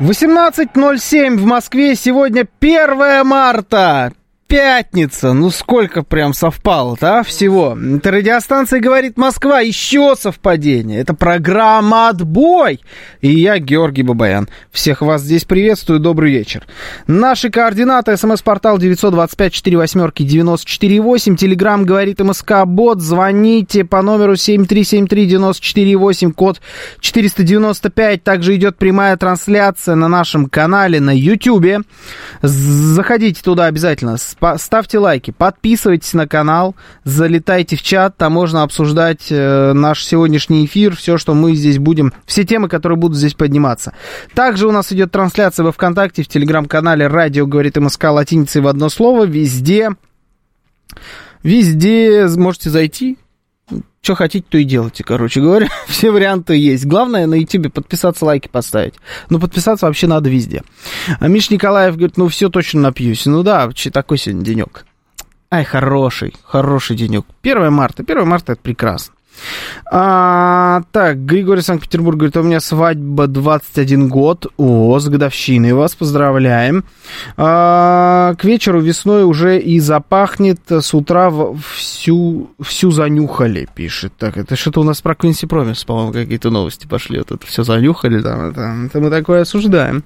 18:07 в Москве. Сегодня 1 марта. Пятница. Ну, сколько прям совпало-то, а? Всего. Это радиостанция «Говорит Москва». Еще совпадение. Это программа «Отбой». И я, Георгий Бабаян. Всех вас здесь приветствую. Добрый вечер. Наши координаты. СМС-портал 925-48-94-8. Телеграмм «Говорит МСК-бот». Звоните по номеру 7373-94-8. Код 495. Также идет прямая трансляция на нашем канале на Ютьюбе. Заходите туда обязательно. Ставьте лайки, подписывайтесь на канал, залетайте в чат, там можно обсуждать наш сегодняшний эфир, все, что мы здесь будем, все темы, которые будут здесь подниматься. Также у нас идет трансляция во ВКонтакте, в телеграм-канале «Радио говорит МСК» латиницей в одно слово, везде можете зайти. Что хотите, то и делайте, короче говоря. Все варианты есть. Главное, на YouTube подписаться, лайки поставить. Но подписаться вообще надо везде. А Миша Николаев говорит, ну все, точно напьюсь. Ну да, такой сегодня денек. Ай, хороший денек. 1 марта. 1 марта это прекрасно. Так, Григорий Санкт-Петербург говорит, у меня свадьба 21 год. О, с годовщиной вас поздравляем. К вечеру весной уже и запахнет, с утра всю занюхали, пишет. Так, это что-то у нас про Квинси Промис, по-моему, какие-то новости пошли. Вот это все занюхали, там, это мы такое осуждаем.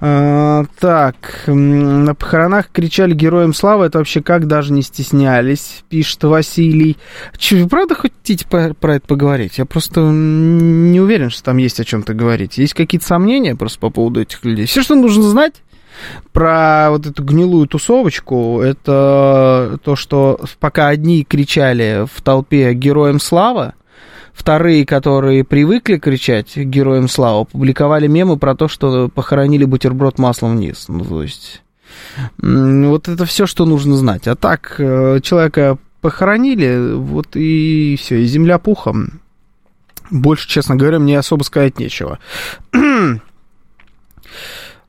Так, на похоронах кричали героям славы, это вообще как, даже не стеснялись, пишет Василий. Че, вы правда хотите про это поговорить? Я просто не уверен, что там есть о чем-то говорить. Есть какие-то сомнения просто по поводу этих людей. Все, что нужно знать про вот эту гнилую тусовочку, это то, что пока одни кричали в толпе «Героям слава», вторые, которые привыкли кричать «Героям слава», публиковали мемы про то, что похоронили бутерброд маслом вниз. Ну, то есть, вот это все, что нужно знать. А так, человека похоронили, вот и все, и земля пухом. Больше, честно говоря, мне особо сказать нечего.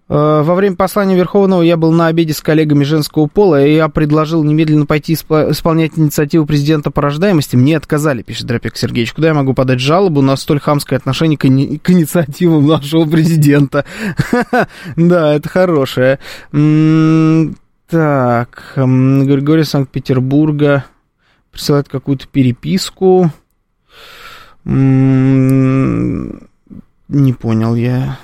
Во время послания Верховного я был на обеде с коллегами женского пола, и я предложил немедленно пойти исполнять инициативу президента по рождаемости. Мне отказали, пишет Дропек Сергеевич. Куда я могу подать жалобу на столь хамское отношение к инициативам нашего президента? Да, это хорошее. Так, Григорий Санкт-Петербурга присылает какую-то переписку. Не понял я.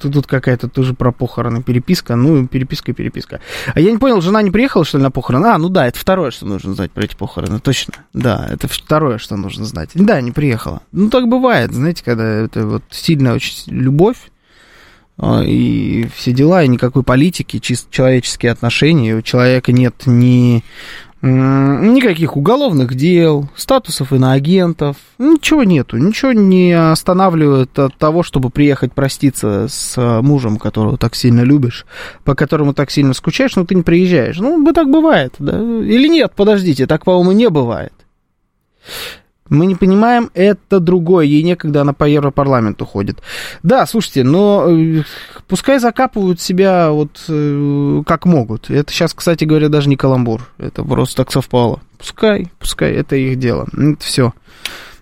Тут какая-то тоже про похороны переписка. Ну, переписка. А я не понял, жена не приехала, что ли, на похороны? А, ну да, это второе, что нужно знать про эти похороны. Точно, да, это второе, что нужно знать. Да, не приехала. Ну, так бывает, знаете, когда это вот сильная очень любовь и все дела, и никакой политики, чисто человеческие отношения. У человека нет никаких уголовных дел, статусов иноагентов, ничего нету, ничего не останавливает от того, чтобы приехать проститься с мужем, которого так сильно любишь, по которому так сильно скучаешь, но ты не приезжаешь. Ну, так бывает, да? Или нет, подождите, так, по-моему, не бывает. Мы не понимаем, это другое. Ей некогда, она по Европарламенту ходит. Да, слушайте, но пускай закапывают себя вот как могут. Это сейчас, кстати говоря, даже не каламбур. Это просто так совпало. Пускай, это их дело. Это все.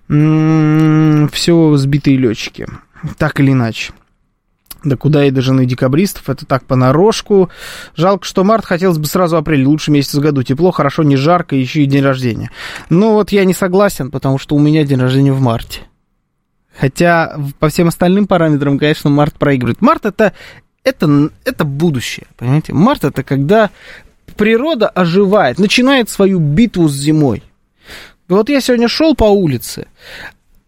Все сбитые летчики. Так или иначе. Да куда и до жены декабристов, это так понарошку. Жалко, что март, хотелось бы сразу апрель, лучше месяц в году. Тепло, хорошо, не жарко, еще и день рождения. Ну вот я не согласен, потому что у меня день рождения в марте. Хотя по всем остальным параметрам, конечно, март проигрывает. Март это будущее, понимаете? Март это когда природа оживает, начинает свою битву с зимой. Вот я сегодня шел по улице,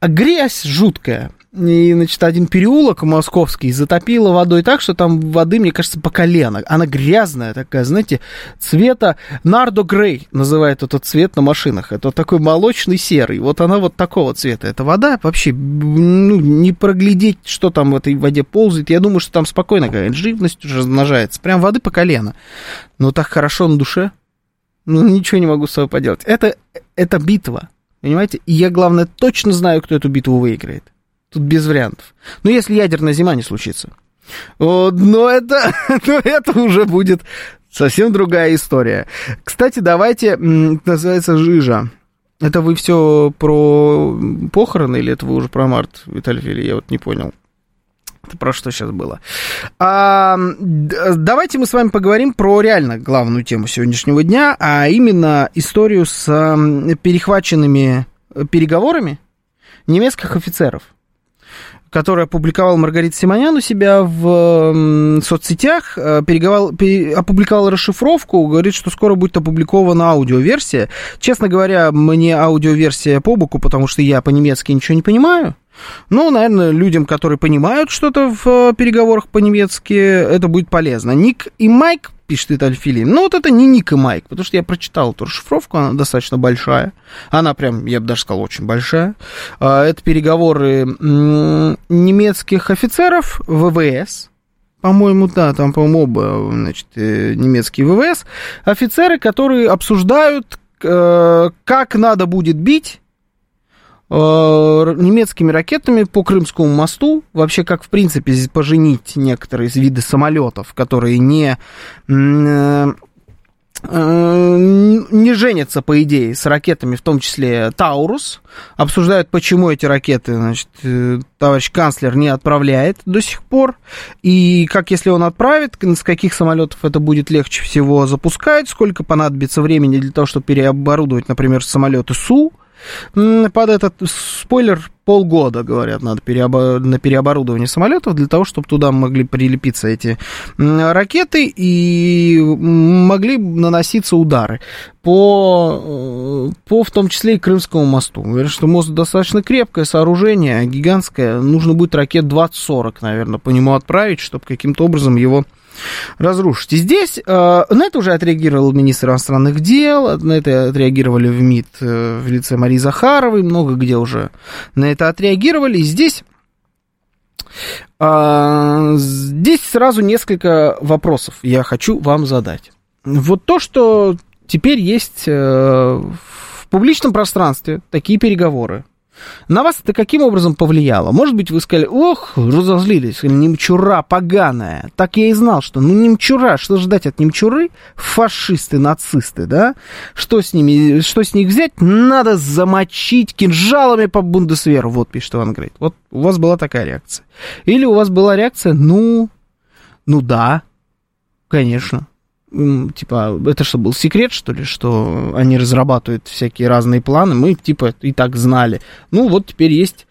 а грязь жуткая. и, значит, один переулок московский затопило водой так, что там воды, мне кажется, по колено. Она грязная такая, знаете, цвета нардо грей называют этот цвет на машинах. Это такой молочный серый. Вот она вот такого цвета. Эта вода вообще, ну, не проглядеть, что там в этой воде ползает. Я думаю, что там спокойно какая-нибудь живность уже размножается. Прям воды по колено. Но так хорошо на душе. Ну, ничего не могу с собой поделать. Это битва, понимаете? И я, главное, точно знаю, кто эту битву выиграет. Тут без вариантов. Ну, если ядерная зима не случится. Вот, но это уже будет совсем другая история. Кстати, давайте, называется «Жижа». Это вы все про похороны или это вы уже про март, Виталий Фили? Я вот не понял. Это про что сейчас было. Давайте мы с вами поговорим про реально главную тему сегодняшнего дня, а именно историю с перехваченными переговорами немецких офицеров, который опубликовал Маргарита Симоньян у себя в соцсетях, опубликовал расшифровку, говорит, что скоро будет опубликована аудиоверсия. Честно говоря, мне аудиоверсия по боку, потому что я по-немецки ничего не понимаю. Ну, наверное, людям, которые понимают что-то в переговорах по-немецки, это будет полезно. Ник и Майк, пишет Виталий Филин. Ну, вот это не Ник и Майк, потому что я прочитал эту расшифровку, она достаточно большая. Она прям, я бы даже сказал, очень большая. Это переговоры немецких офицеров ВВС. По-моему, да, там, по-моему, оба, значит, немецкие ВВС. Офицеры, которые обсуждают, как надо будет бить немецкими ракетами по Крымскому мосту, вообще как, в принципе, поженить некоторые виды самолетов, которые не женятся, по идее, с ракетами, в том числе «Таурус». Обсуждают, почему эти ракеты, значит, товарищ канцлер не отправляет до сих пор. И как, если он отправит, с каких самолетов это будет легче всего запускать, сколько понадобится времени для того, чтобы переоборудовать, например, самолеты Су. Под этот спойлер полгода, говорят, надо на переоборудование самолетов для того, чтобы туда могли прилепиться эти ракеты и могли наноситься удары по в том числе и Крымскому мосту. Говорят, что мост достаточно крепкое сооружение, гигантское, нужно будет ракет 20-40, наверное, по нему отправить, чтобы каким-то образом его разрушить. И здесь на это уже отреагировал министр иностранных дел, на это отреагировали в МИД в лице Марии Захаровой, много где уже на это отреагировали. И здесь сразу несколько вопросов я хочу вам задать. Вот то, что теперь есть в публичном пространстве, такие переговоры. На вас это каким образом повлияло? Может быть, вы сказали, ох, разозлились, немчура поганая. Так я и знал, что ну немчура, что ждать от немчуры? Фашисты, нацисты, да? Что с них взять? Надо замочить кинжалами по бундесверу. Вот, пишет Иван Грейт. Вот у вас была такая реакция. Или у вас была реакция, ну да, конечно. Типа, это что, был секрет, что ли, что они разрабатывают всякие разные планы, мы, типа, и так знали. Ну, вот теперь есть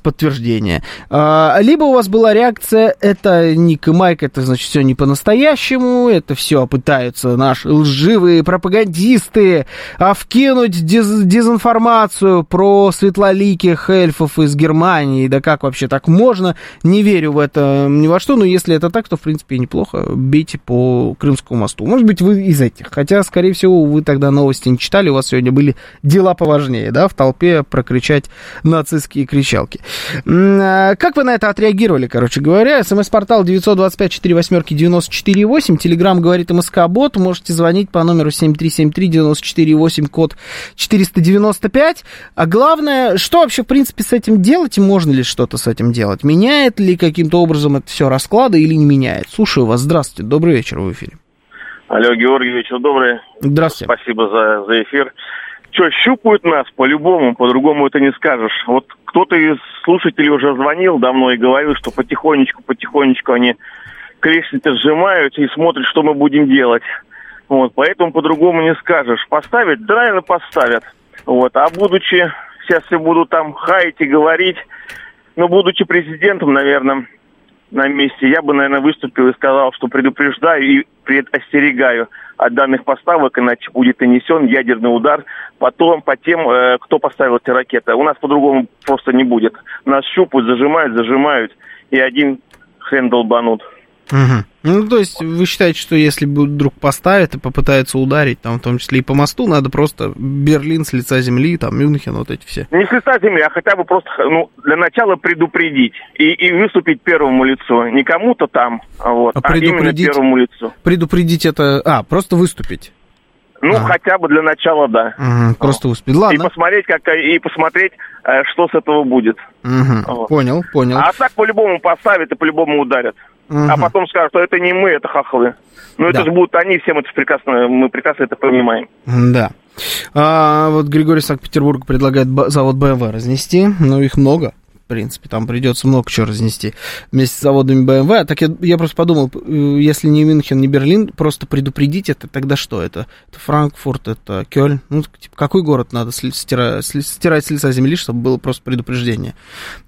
подтверждение. Либо у вас была реакция, это Ник и Майк, это, значит, все не по-настоящему, это все пытаются наши лживые пропагандисты вкинуть дезинформацию про светлоликих эльфов из Германии, да как вообще так можно, не верю в это ни во что, но если это так, то, в принципе, неплохо, бейте по Крымскому мосту. Может быть, вы из этих. Хотя, скорее всего, вы тогда новости не читали, у вас сегодня были дела поважнее, да, в толпе прокричать нацистские кричалки. Как вы на это отреагировали, короче говоря? СМС-портал 925-48-94-8, Телеграм говорит МСК-бот, можете звонить по номеру 7373-94-8, код 495. А главное, что вообще, в принципе, с этим делать? Можно ли что-то с этим делать? Меняет ли каким-то образом это все расклады или не меняет? Слушаю вас. Здравствуйте. Добрый вечер. В эфире. Алло, Георгий, вечер добрый. Здравствуйте. Спасибо за эфир. Че, щупают нас по-любому, по-другому это не скажешь. Вот кто-то из слушателей уже звонил давно и говорил, что потихонечку они крестики сжимают и смотрят, что мы будем делать. Вот, поэтому по-другому не скажешь. Поставить? Да, наверное, поставят. Вот, а будучи, сейчас я буду там хаять и говорить, но будучи президентом, наверное, на месте, я бы, наверное, выступил и сказал, что предупреждаю, и предостерегаю от данных поставок, иначе будет нанесен ядерный удар потом по тем, кто поставил эти ракеты. У нас по-другому просто не будет. Нас щупают, зажимают, и один хрен долбанут. Угу. Ну, то есть вы считаете, что если вдруг поставят и попытаются ударить, там, в том числе и по мосту, надо просто Берлин с лица земли, там, Мюнхен, вот эти все? Не с лица земли, а хотя бы просто, ну, для начала предупредить и выступить первому лицу. Не кому-то там, вот, а именно первому лицу. Предупредить это... просто выступить? Ну, хотя бы для начала, да. Угу, просто выступить. Ладно. И посмотреть, что с этого будет. Угу. Вот. Понял. А так по-любому поставят и по-любому ударят. А потом скажут, что это не мы, это хохлы. Но это же будут они, всем это прекрасно, мы прекрасно это понимаем. Да. Вот Григорий из Санкт-Петербурга предлагает завод BMW разнести, но их много. В принципе, там придется много чего разнести вместе с заводами BMW. Так я просто подумал, если не Мюнхен, не Берлин, просто предупредить это, тогда что это? Это Франкфурт, это Кёльн. Ну, типа, какой город надо стирать с лица земли, чтобы было просто предупреждение?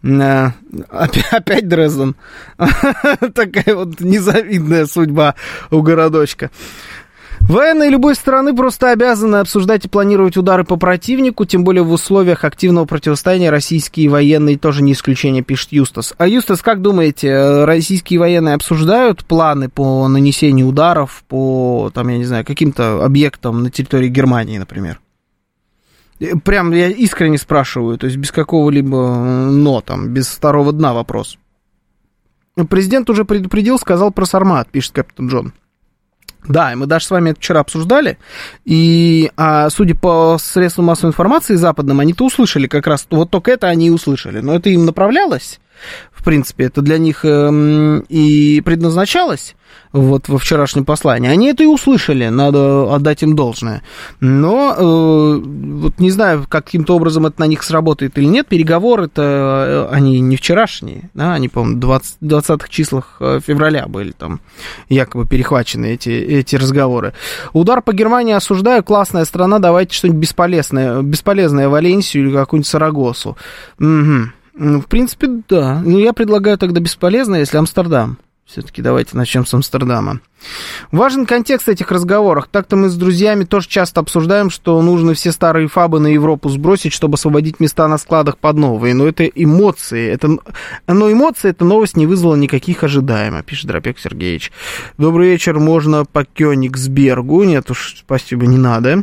Опять Дрезден. Такая вот незавидная судьба у городочка. Военные любой стороны просто обязаны обсуждать и планировать удары по противнику, тем более в условиях активного противостояния российские военные тоже не исключение, пишет Юстас. А, Юстас, как думаете, российские военные обсуждают планы по нанесению ударов по, там, я не знаю, каким-то объектам на территории Германии, например? Прям я искренне спрашиваю, то есть без какого-либо «но», там, без второго дна вопрос. Президент уже предупредил, сказал про Сармат, пишет Капитан Джон. Да, и мы даже с вами это вчера обсуждали, и судя по средствам массовой информации западным, они-то услышали как раз, вот только это они и услышали, но это им направлялось, в принципе, это для них и предназначалось, вот во вчерашнем послании, они это и услышали, надо отдать им должное, но вот не знаю, каким-то образом это на них сработает или нет, переговоры-то они не вчерашние, да, они, по-моему, в 20-х числах февраля были там якобы перехвачены эти разговоры. Удар по Германии осуждаю, классная страна, давайте что-нибудь бесполезное Валенсию или какую-нибудь Сарагосу. Угу. Ну, в принципе, да. Ну, я предлагаю тогда бесполезно, если Амстердам. Все-таки давайте начнем с Амстердама. Важен контекст этих разговоров. Так-то мы с друзьями тоже часто обсуждаем, что нужно все старые фабы на Европу сбросить, чтобы освободить места на складах под новые. Но это эмоции. Но эмоции эта новость не вызвала никаких ожидаемо, пишет Дропек Сергеевич. Добрый вечер, можно по Кёнигсбергу. Нет уж, спасибо, не надо.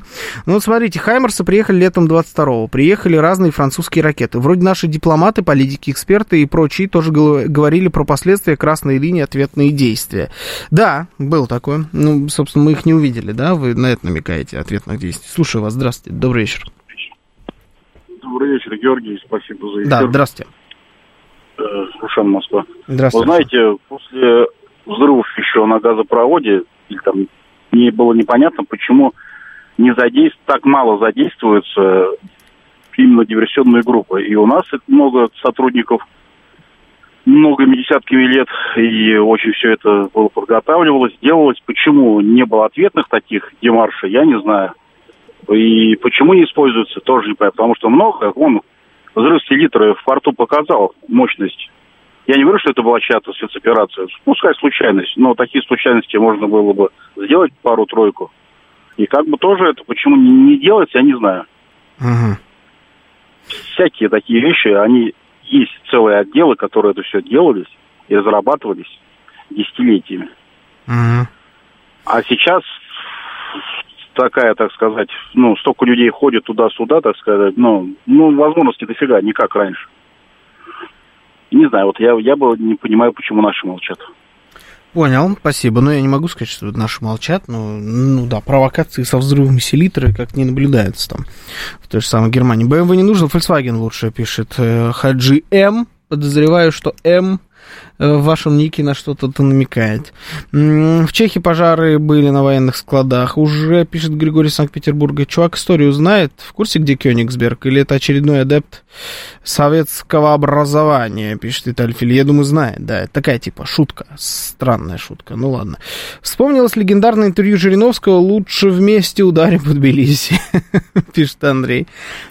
Ну вот смотрите, Хаймерсы приехали летом 22-го. Приехали разные французские ракеты. Вроде наши дипломаты, политики, эксперты и прочие тоже говорили про последствия красной линии, ответные действия. Да, было такое. Ну, собственно, мы их не увидели, да? Вы на это намекаете, ответных действий. Слушаю вас. Здравствуйте. Добрый вечер. Добрый вечер, Георгий. Спасибо за эфир. Да, здравствуйте. Рушан, Москва. Здравствуйте. Вы знаете, после взрывов еще на газопроводе, там, мне было непонятно, почему так мало задействуется именно диверсионные группы. И у нас много сотрудников, многими десятками лет, и очень все это было подготавливалось, делалось. Почему не было ответных таких демаршей, я не знаю. И почему не используется, тоже не понятно. Потому что взрыв селитры в порту показал мощность. Я не говорю, что это была чья-то спецоперация. Пускай случайность, но такие случайности можно было бы сделать пару-тройку. И как бы тоже это почему не делается, я не знаю. Угу. Всякие такие вещи, они... Есть целые отделы, которые это все делались и разрабатывались десятилетиями. Mm-hmm. А сейчас такая, так сказать, столько людей ходит туда-сюда, так сказать, возможности дофига, не как раньше. Не знаю, вот я бы не понимаю, почему наши молчат. Понял, спасибо. Но я не могу сказать, что наши молчат, но провокации со взрывами селитры как не наблюдаются там, в той же самой Германии. BMW не нужен, Volkswagen лучше, пишет Хаджи М. Подозреваю, что М в вашем нике на что-то намекает. В Чехии пожары были на военных складах. Уже, пишет Григорий из Санкт-Петербурга, чувак историю знает. В курсе, где Кёнигсберг? Или это очередной адепт советского образования, пишет Итальфиль. Я думаю, знает, да. Это такая типа шутка. Странная шутка. Ну ладно. Вспомнилось легендарное интервью Жириновского «Лучше вместе ударим по Тбилиси», пишет Андрей.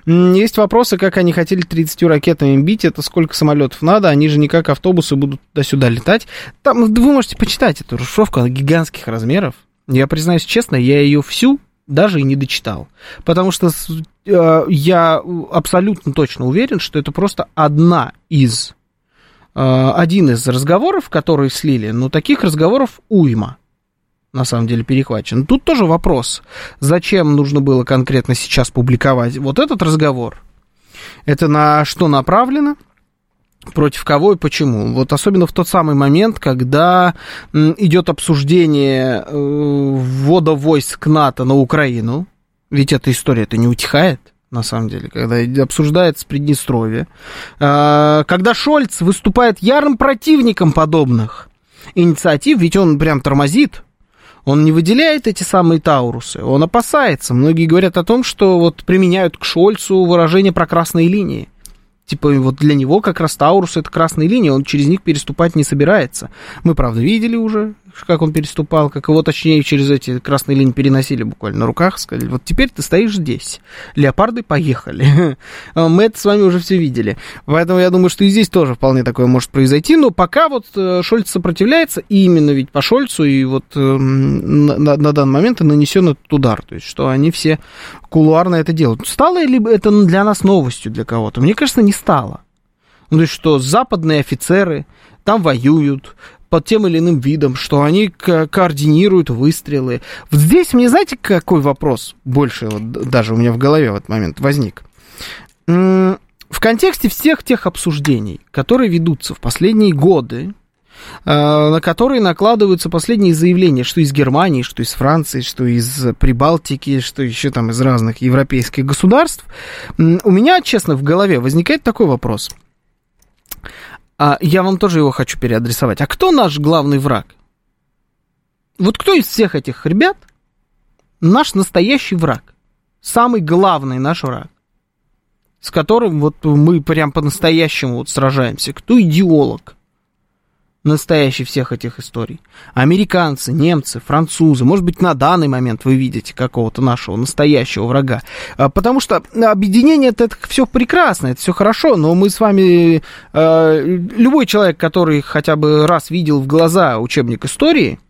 Есть вопросы, как они хотели 30 ракетами бить. Это сколько самолетов надо? Они же не как автобусы будут туда-сюда летать. Там вы можете почитать эту расшифровку, она гигантских размеров. Я признаюсь честно, я ее всю даже и не дочитал, потому что я абсолютно точно уверен, что это просто один из разговоров, которые слили, но таких разговоров уйма. На самом деле перехвачен. Тут тоже вопрос, зачем нужно было конкретно сейчас публиковать вот этот разговор? Это на что направлено? Против кого и почему? Вот особенно в тот самый момент, когда идет обсуждение ввода войск НАТО на Украину, ведь эта история-то не утихает, на самом деле, когда обсуждается Приднестровье, когда Шольц выступает ярым противником подобных инициатив, ведь он прям тормозит. Он не выделяет эти самые Таурусы, он опасается. Многие говорят о том, что вот применяют к Шольцу выражение про красные линии. Типа вот для него как раз Таурус — это красные линии, он через них переступать не собирается. Мы, правда, видели уже, как он переступал, как его, точнее, через эти красные линии переносили буквально на руках, сказали, вот теперь ты стоишь здесь. Леопарды поехали. Мы это с вами уже все видели. Поэтому я думаю, что и здесь тоже вполне такое может произойти. Но пока вот Шольц сопротивляется, и именно ведь по Шольцу, и вот на данный момент и нанесен этот удар. То есть, что они все кулуарно это делают. Стало ли это для нас новостью, для кого-то? Мне кажется, не стало. Ну, то есть, что западные офицеры там воюют под тем или иным видом, что они координируют выстрелы. Вот здесь мне, знаете, какой вопрос больше вот, даже у меня в голове в этот момент возник? В контексте всех тех обсуждений, которые ведутся в последние годы, на которые накладываются последние заявления, что из Германии, что из Франции, что из Прибалтики, что еще там из разных европейских государств, у меня, честно, в голове возникает такой вопрос. Я вам тоже его хочу переадресовать. А кто наш главный враг? Вот кто из всех этих ребят наш настоящий враг? Самый главный наш враг, с которым вот мы прям по-настоящему вот сражаемся. Кто идеолог настоящий всех этих историй? Американцы, немцы, французы. Может быть, на данный момент вы видите какого-то нашего настоящего врага. Потому что объединение — это все прекрасно, это все хорошо, но мы с вами... Любой человек, который хотя бы раз видел в глаза учебник истории,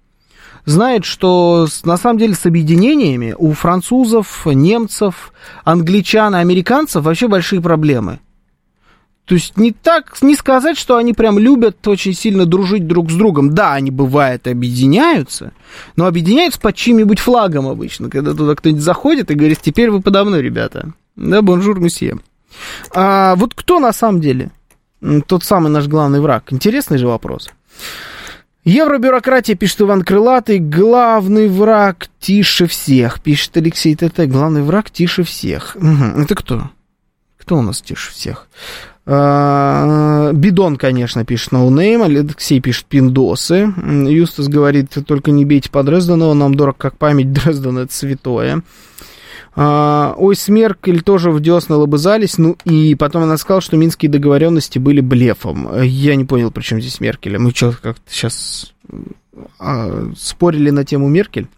знает, что на самом деле с объединениями у французов, немцев, англичан и американцев вообще большие проблемы. То есть не сказать, что они прям любят очень сильно дружить друг с другом. Да, они, бывает, объединяются, но объединяются под чьим-нибудь флагом обычно, когда туда кто-нибудь заходит и говорит, теперь вы подо мной, ребята. Да, бонжур, месье. А вот кто на самом деле тот самый наш главный враг? Интересный же вопрос. Евробюрократия, пишет Иван Крылатый, главный враг тише всех, пишет Алексей ТТ, главный враг тише всех. Угу. Это кто? Кто у нас тише всех? Бидон, конечно, пишет ноунейм, Алексей пишет пиндосы, Юстас говорит, только не бейте по Дрездену, он нам дорог как память, Дрезден — это святое. Ой, с Меркель тоже в десна лобызались, ну и потом она сказала, что минские договоренности были блефом. Я не понял, при чем здесь Меркель. Мы что, как-то сейчас спорили на тему Меркель?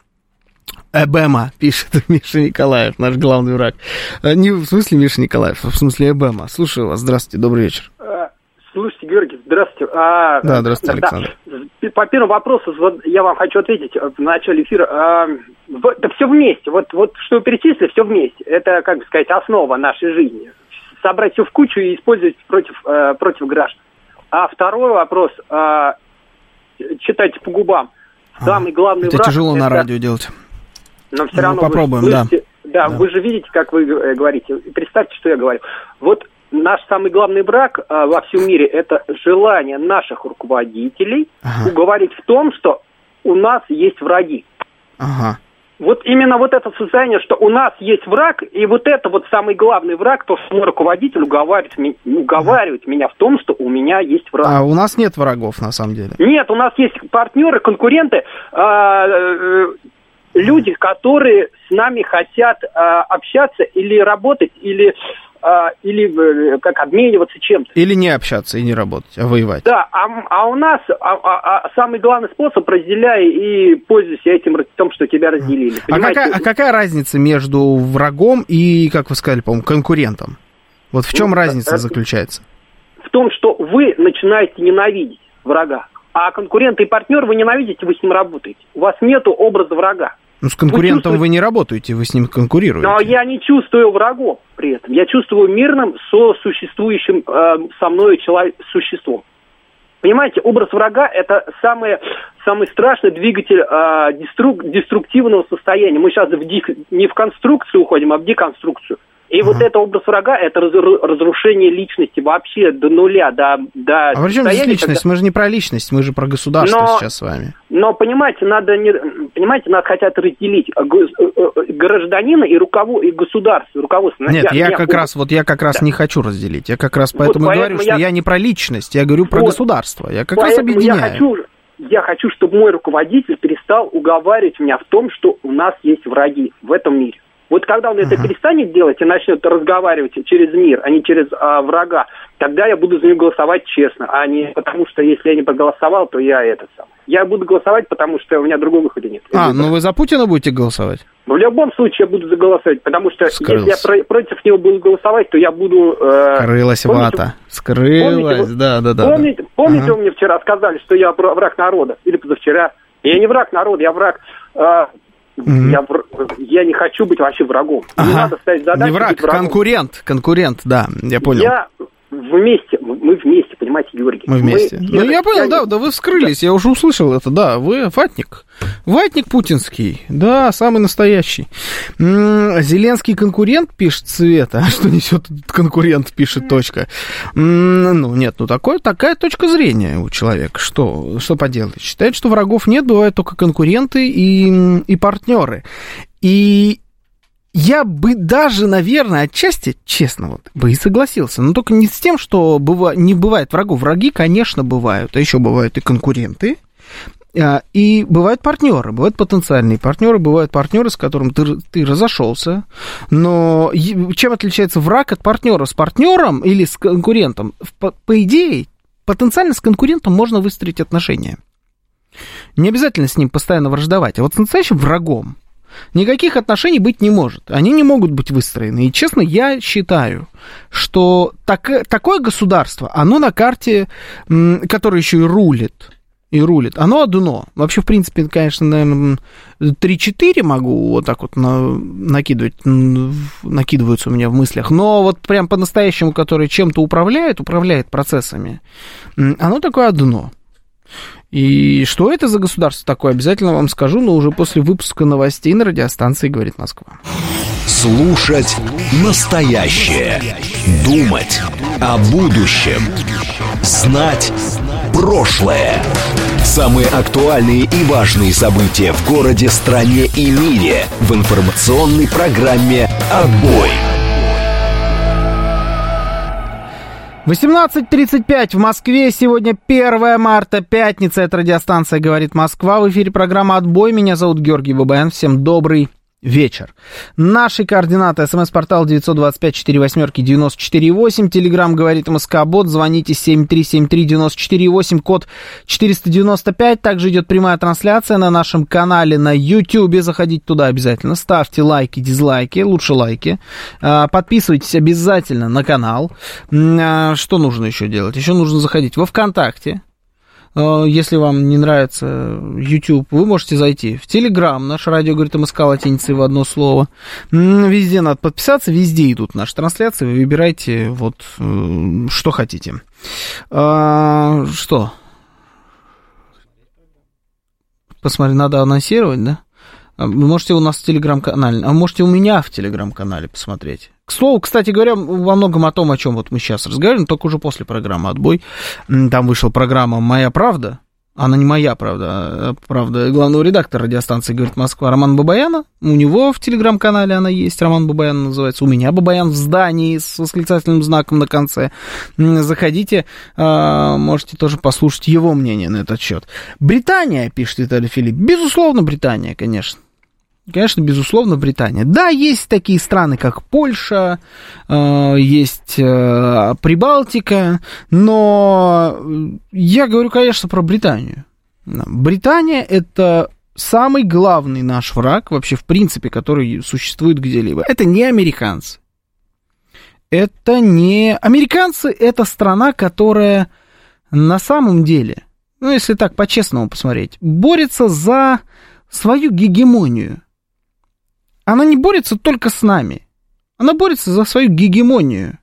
Эбема, пишет Миша Николаев, наш главный враг. Не в смысле Миша Николаев, а в смысле Эбема. Слушаю вас, здравствуйте, добрый вечер. Слушайте, Георгий, здравствуйте. Да, здравствуйте, Александр. Да. По первому вопросу я вам хочу ответить в начале эфира. Да все вместе, вот что вы перечислили, все вместе. Это, как бы сказать, основа нашей жизни. Собрать все в кучу и использовать против граждан. А второй вопрос, читайте по губам. Самый главный враг... Это тяжело на радио делать. Но все равно попробуем, да. Вы же видите, как вы говорите. Представьте, что я говорю. Вот наш самый главный враг во всем мире — это желание наших руководителей уговорить в том, что у нас есть враги. Ага. Вот именно вот это состояние, что у нас есть враг, и вот это вот самый главный враг, то, что мой руководитель уговаривает меня в том, что у меня есть враг. А у нас нет врагов, на самом деле. Нет, у нас есть партнеры, конкуренты, люди, которые с нами хотят общаться или работать, или как обмениваться чем-то. Или не общаться и не работать, а воевать. Да, а у нас самый главный способ — разделяй и пользуйся этим, тем, что тебя разделили. А какая разница между врагом и, как вы сказали, по-моему, конкурентом? Вот в чем разница заключается? В том, что вы начинаете ненавидеть врага. А конкурент и партнер вы ненавидите, вы с ним работаете. У вас нет образа врага. Ну, с конкурентом вы не работаете, вы с ним конкурируете. Но я не чувствую врагов при этом. Я чувствую мирным, сосуществующим со мной существом. Понимаете, образ врага – это самый страшный двигатель деструктивного состояния. Мы сейчас не в конструкцию уходим, а в деконструкцию. И вот это образ врага, это разрушение личности вообще до нуля, до а при чем здесь личность? Когда... Мы же не про личность, мы же про государство сейчас с вами. Но, понимаете, надо хотят разделить гражданина и государство, руководство. Нет, я как раз не хочу разделить. Я как раз поэтому говорю, что я не про личность, я говорю про государство. Я как раз объединяю. Я хочу, чтобы мой руководитель перестал уговаривать меня в том, что у нас есть враги в этом мире. Вот когда он это перестанет делать и начнет разговаривать через мир, а не через врага, тогда я буду за него голосовать честно, а не потому, что если я не проголосовал, то я этот сам. Я буду голосовать, потому что у меня другого выхода нет. Ну вы за Путина будете голосовать? В любом случае я буду заголосовать, потому что если я против него буду голосовать, то я буду... Скрылась вата. Помните, вы мне вчера сказали, что я враг народа, или позавчера? Я не враг народа, я враг... Я не хочу быть вообще врагом. Не надо ставить задачу. Не враг, конкурент, да, я понял. Мы вместе, понимаете, Георгий. Мы вместе. Я понял, да, вы вскрылись, я уже услышал это, да, вы ватник. Ватник путинский, да, самый настоящий. Зеленский конкурент, пишет Света, а что несет конкурент, пишет точка. Такая точка зрения у человека, что поделать. Считает, что врагов нет, бывают только конкуренты и партнеры. И... Я бы даже, наверное, отчасти, честно, бы и согласился. Но только не с тем, что не бывает врагов. Враги, конечно, бывают. А еще бывают и конкуренты. И бывают партнеры, бывают потенциальные партнеры, бывают партнеры, с которым ты разошелся. Но чем отличается враг от партнера? С партнером или с конкурентом? По идее, потенциально с конкурентом можно выстроить отношения. Не обязательно с ним постоянно враждовать. А вот с настоящим врагом никаких отношений быть не может. Они не могут быть выстроены. И, честно, я считаю, что такое государство, оно на карте, которое еще и рулит, оно одно. Вообще, в принципе, конечно, наверное, 3-4 могу вот так вот накидывать, накидываются у меня в мыслях, но вот прям по-настоящему, которое чем-то управляет процессами, оно такое одно. И что это за государство такое, обязательно вам скажу, но уже после выпуска новостей на радиостанции «Говорит Москва». Слушать настоящее, думать о будущем, знать прошлое. Самые актуальные и важные события в городе, стране и мире в информационной программе «Отбой». 18:35 в Москве. Сегодня 1 марта, пятница. Это радиостанция «Говорит Москва». В эфире программа «Отбой». Меня зовут Георгий Бабаян. Всем добрый вечер. Наши координаты. СМС-портал 925-48-94-8. Телеграмм «Говорит Москобот». Звоните 7373-94-8. Код 495. Также идет прямая трансляция на нашем канале на YouTube. Заходите туда обязательно. Ставьте лайки, дизлайки. Лучше лайки. Подписывайтесь обязательно на канал. Что нужно еще делать? Еще нужно заходить во ВКонтакте. Если вам не нравится YouTube, вы можете зайти в Telegram, наше радио «Говорит МСК» латиницей в одно слово. Везде надо подписаться, везде идут наши трансляции, вы выбирайте вот что хотите. Что? Посмотри, надо анонсировать, да? Вы можете у нас в Телеграм-канале, а можете у меня в Телеграм-канале посмотреть. К слову, кстати говоря, во многом о том, о чем вот мы сейчас разговариваем, только уже после программы «Отбой». Там вышла программа «Моя правда». Она не моя правда, а правда главного редактора радиостанции «Говорит Москва» Романа Бабаяна. У него в Телеграм-канале она есть, Роман Бабаян называется. У меня Бабаян в здании с восклицательным знаком на конце. Заходите, можете тоже послушать его мнение на этот счет. Британия, пишет Виталий Филипп. Безусловно, Британия, конечно. Конечно, безусловно, Британия. Да, есть такие страны, как Польша, есть Прибалтика, но я говорю, конечно, про Британию. Британия – это самый главный наш враг вообще, в принципе, который существует где-либо. Это не американцы. Это страна, которая на самом деле... ну, если так по-честному посмотреть, борется за свою гегемонию. Она не борется только с нами. Она борется за свою гегемонию.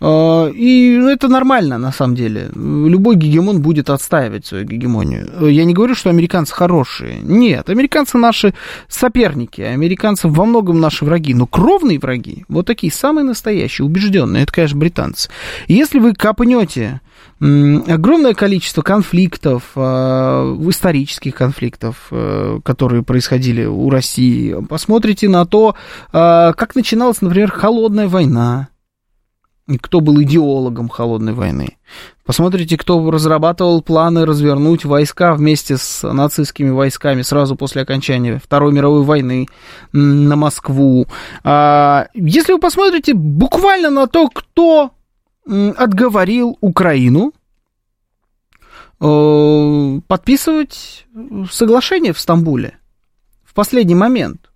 И это нормально, на самом деле. Любой гегемон будет отстаивать свою гегемонию. Я не говорю, что американцы хорошие. Нет, американцы наши соперники. Американцы во многом наши враги. Но кровные враги, вот такие самые настоящие, убежденные, это, конечно, британцы. Если вы копнете огромное количество конфликтов, исторических конфликтов, которые происходили у России, посмотрите на то, как начиналась, например, холодная война. И кто был идеологом холодной войны. Посмотрите, кто разрабатывал планы развернуть войска вместе с нацистскими войсками сразу после окончания Второй мировой войны на Москву. Если вы посмотрите буквально на то, кто отговорил Украину подписывать соглашение в Стамбуле в последний момент.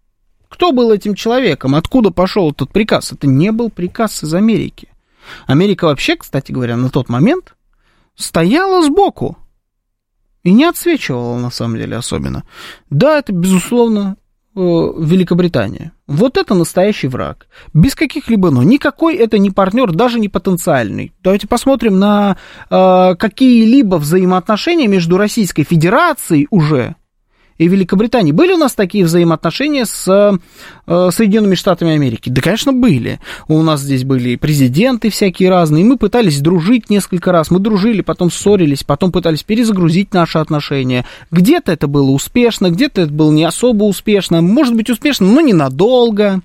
Кто был этим человеком? Откуда пошел этот приказ? Это не был приказ из Америки. Америка вообще, кстати говоря, на тот момент стояла сбоку и не отсвечивала, на самом деле, особенно. Да, это, безусловно, Великобритания. Вот это настоящий враг. Без каких-либо «но». Никакой это не партнер, даже не потенциальный. Давайте посмотрим на какие-либо взаимоотношения между Российской Федерацией уже и Великобритании. Были у нас такие взаимоотношения с Соединенными Штатами Америки? Да, конечно, были. У нас здесь были и президенты всякие разные, мы пытались дружить несколько раз. Мы дружили, потом ссорились, потом пытались перезагрузить наши отношения. Где-то это было успешно, где-то это было не особо успешно. Может быть, успешно, но ненадолго.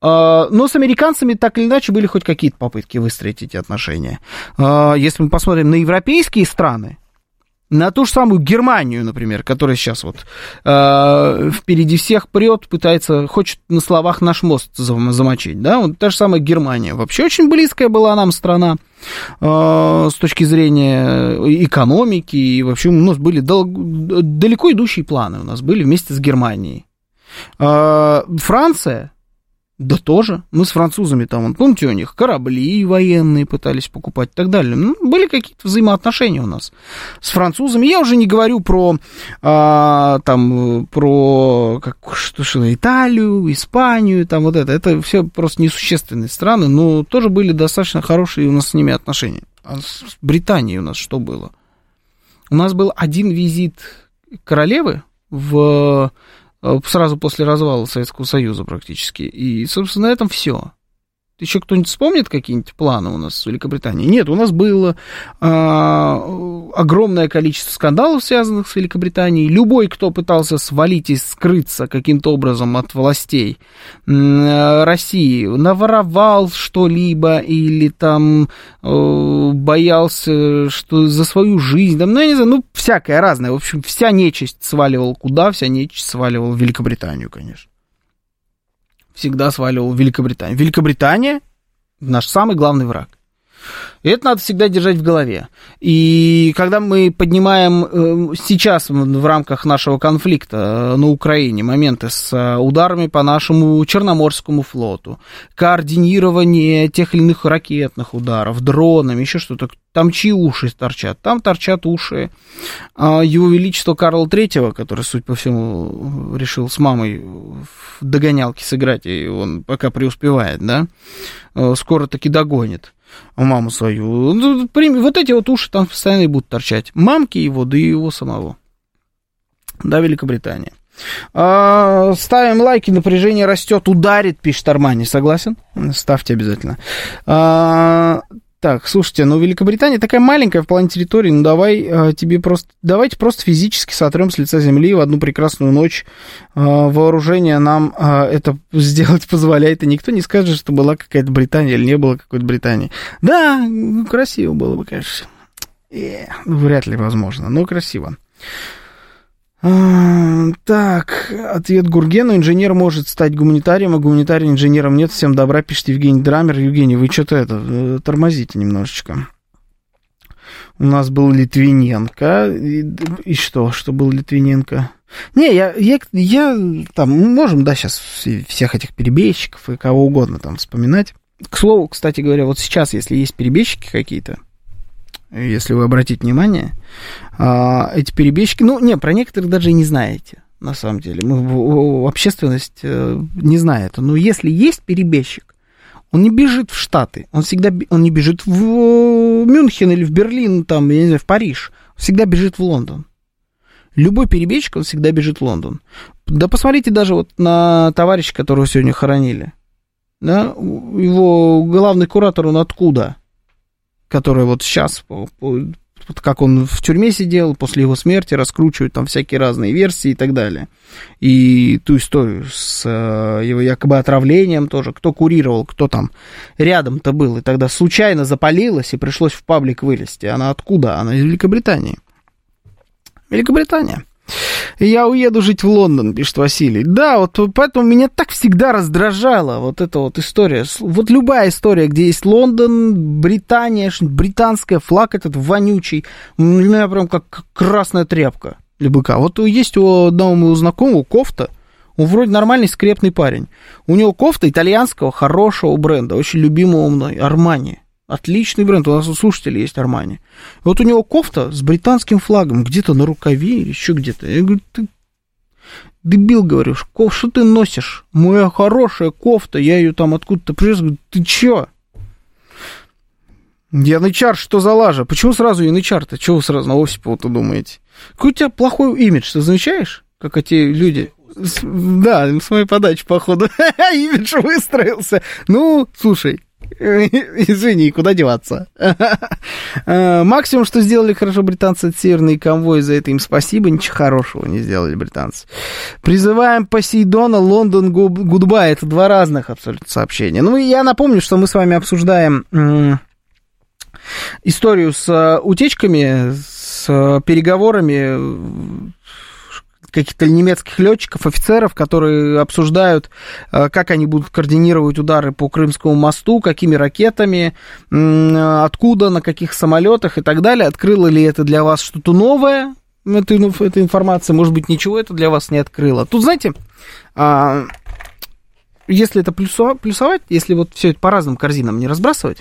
Но с американцами так или иначе были хоть какие-то попытки выстроить эти отношения. Если мы посмотрим на европейские страны, на ту же самую Германию, например, которая сейчас вот впереди всех прет, пытается, хочет на словах наш мост замочить, да, вот та же самая Германия. Вообще очень близкая была нам страна с точки зрения экономики, и вообще у нас были далеко идущие планы у нас были вместе с Германией. Франция, да тоже, мы с французами там, помните, у них корабли военные пытались покупать и так далее. Ну, были какие-то взаимоотношения у нас с французами. Я уже не говорю про, там, про Италию, Испанию, там вот это. Это все просто несущественные страны, но тоже были достаточно хорошие у нас с ними отношения. А с Британией у нас что было? У нас был один визит королевы в... сразу после развала Советского Союза практически. И, собственно, на этом все. Еще кто-нибудь вспомнит какие-нибудь планы у нас в Великобритании? Нет, у нас было огромное количество скандалов, связанных с Великобританией. Любой, кто пытался свалить и скрыться каким-то образом от властей России, наворовал что-либо или там боялся, что за свою жизнь, там, ну, я не знаю, ну, всякое разное. В общем, вся нечисть сваливала куда? Вся нечисть сваливала в Великобританию, конечно. Всегда сваливал Великобританию. Великобритания – наш самый главный враг. И это надо всегда держать в голове. И когда мы поднимаем сейчас в рамках нашего конфликта на Украине моменты с ударами по нашему Черноморскому флоту, координирование тех или иных ракетных ударов, дронами, еще что-то, там чьи уши торчат? Там торчат уши Его Величества Карла III, который, судя по всему, решил с мамой в догонялки сыграть, и он пока преуспевает, да? Скоро таки догонит маму свою. Вот эти вот уши там постоянно и будут торчать. Мамки его, да и его самого. Да, Великобритания. Ставим лайки, напряжение растет, ударит, пишет Армани. Согласен? Ставьте обязательно. Так, слушайте, ну Великобритания такая маленькая в плане территории, ну давайте просто физически сотрем с лица земли в одну прекрасную ночь. Вооружение нам это сделать позволяет, и никто не скажет, что была какая-то Британия или не было какой-то Британии. Да, ну, красиво было бы, конечно. Вряд ли возможно, но красиво. Так, ответ Гургену. Инженер может стать гуманитарием, а гуманитарий инженером нет. Всем добра, пишет Евгений Драмер. Евгений, вы что-то это, тормозите немножечко. У нас был Литвиненко. И что? Что был Литвиненко? Не, я там, можем, да, сейчас всех этих перебежчиков и кого угодно там вспоминать. К слову, кстати говоря, вот сейчас, если есть перебежчики какие-то, если вы обратите внимание, эти перебежчики, ну, не, про некоторых даже и не знаете, на самом деле. Мы, общественность не знает. Но если есть перебежчик, он не бежит в Штаты, он не бежит в Мюнхен или в Берлин, там, я не знаю, в Париж, он всегда бежит в Лондон. Любой перебежчик, он всегда бежит в Лондон. Да посмотрите даже вот на товарища, которого сегодня хоронили. Да? Его главный куратор, он откуда? Который вот сейчас, как он в тюрьме сидел, после его смерти раскручивают там всякие разные версии и так далее. И ту историю с его якобы отравлением тоже, кто курировал, кто там рядом-то был. И тогда случайно запалилась и пришлось в паблик вылезти. Она откуда? Она из Великобритании. Великобритания. Я уеду жить в Лондон, пишет Василий. Да, вот поэтому меня так всегда раздражала вот эта вот история. Вот любая история, где есть Лондон, Британия, британская, флаг этот вонючий. У меня прям как красная тряпка для быка. Вот есть у одного моего знакомого кофта. Он вроде нормальный скрепный парень. У него кофта итальянского хорошего бренда, очень любимого мной, Армани. Отличный бренд. У нас у слушателей есть Армани. Вот у него кофта с британским флагом где-то на рукаве или еще где-то. Я говорю, ты дебил, говорю, что ты носишь? Моя хорошая кофта, я ее там откуда-то привез. Говорю, ты че? Янычар, что за лажа? Почему сразу Янычар-то? Чего вы сразу на Осипова-то думаете? Какой у тебя плохой имидж, ты замечаешь? Как эти люди... Да, с моей подачи, походу, имидж выстроился. Ну, слушай... Извини, куда деваться? Максимум, что сделали хорошо британцы, это северный конвой, за это им спасибо, ничего хорошего не сделали британцы. Призываем Посейдона, Лондон, гудбай. Это два разных абсолютно сообщения. Ну и я напомню, что мы с вами обсуждаем историю с утечками, с переговорами каких-то немецких летчиков, офицеров, которые обсуждают, как они будут координировать удары по Крымскому мосту, какими ракетами, откуда, на каких самолетах и так далее. Открыло ли это для вас что-то новое, эта информация? Может быть, ничего это для вас не открыло. Тут, знаете, если это плюсовать, если вот все это по разным корзинам не разбрасывать,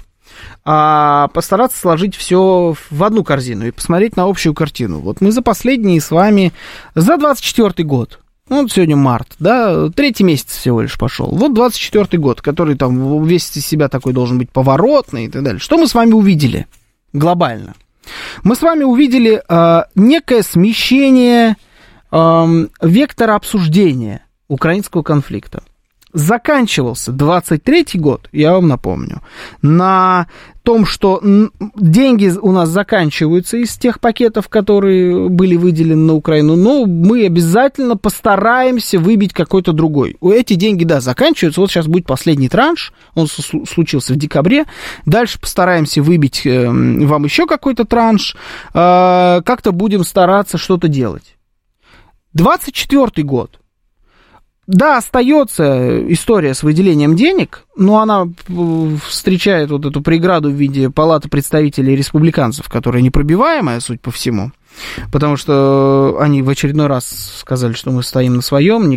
а постараться сложить все в одну корзину и посмотреть на общую картину. Вот мы за последние с вами, за 24-й год, ну, вот сегодня март, да, третий месяц всего лишь пошел. Вот 24-й год, который там весь из себя такой должен быть поворотный и так далее. Что мы с вами увидели глобально? Мы с вами увидели некое смещение вектора обсуждения украинского конфликта. Заканчивался 23-й год, я вам напомню, на том, что деньги у нас заканчиваются из тех пакетов, которые были выделены на Украину, но мы обязательно постараемся выбить какой-то другой. Эти деньги, да, заканчиваются, вот сейчас будет последний транш, он случился в декабре, дальше постараемся выбить вам еще какой-то транш, как-то будем стараться что-то делать. 24-й год. Да, остается история с выделением денег, но она встречает вот эту преграду в виде палаты представителей республиканцев, которая непробиваемая, суть по всему, потому что они в очередной раз сказали, что мы стоим на своем, ни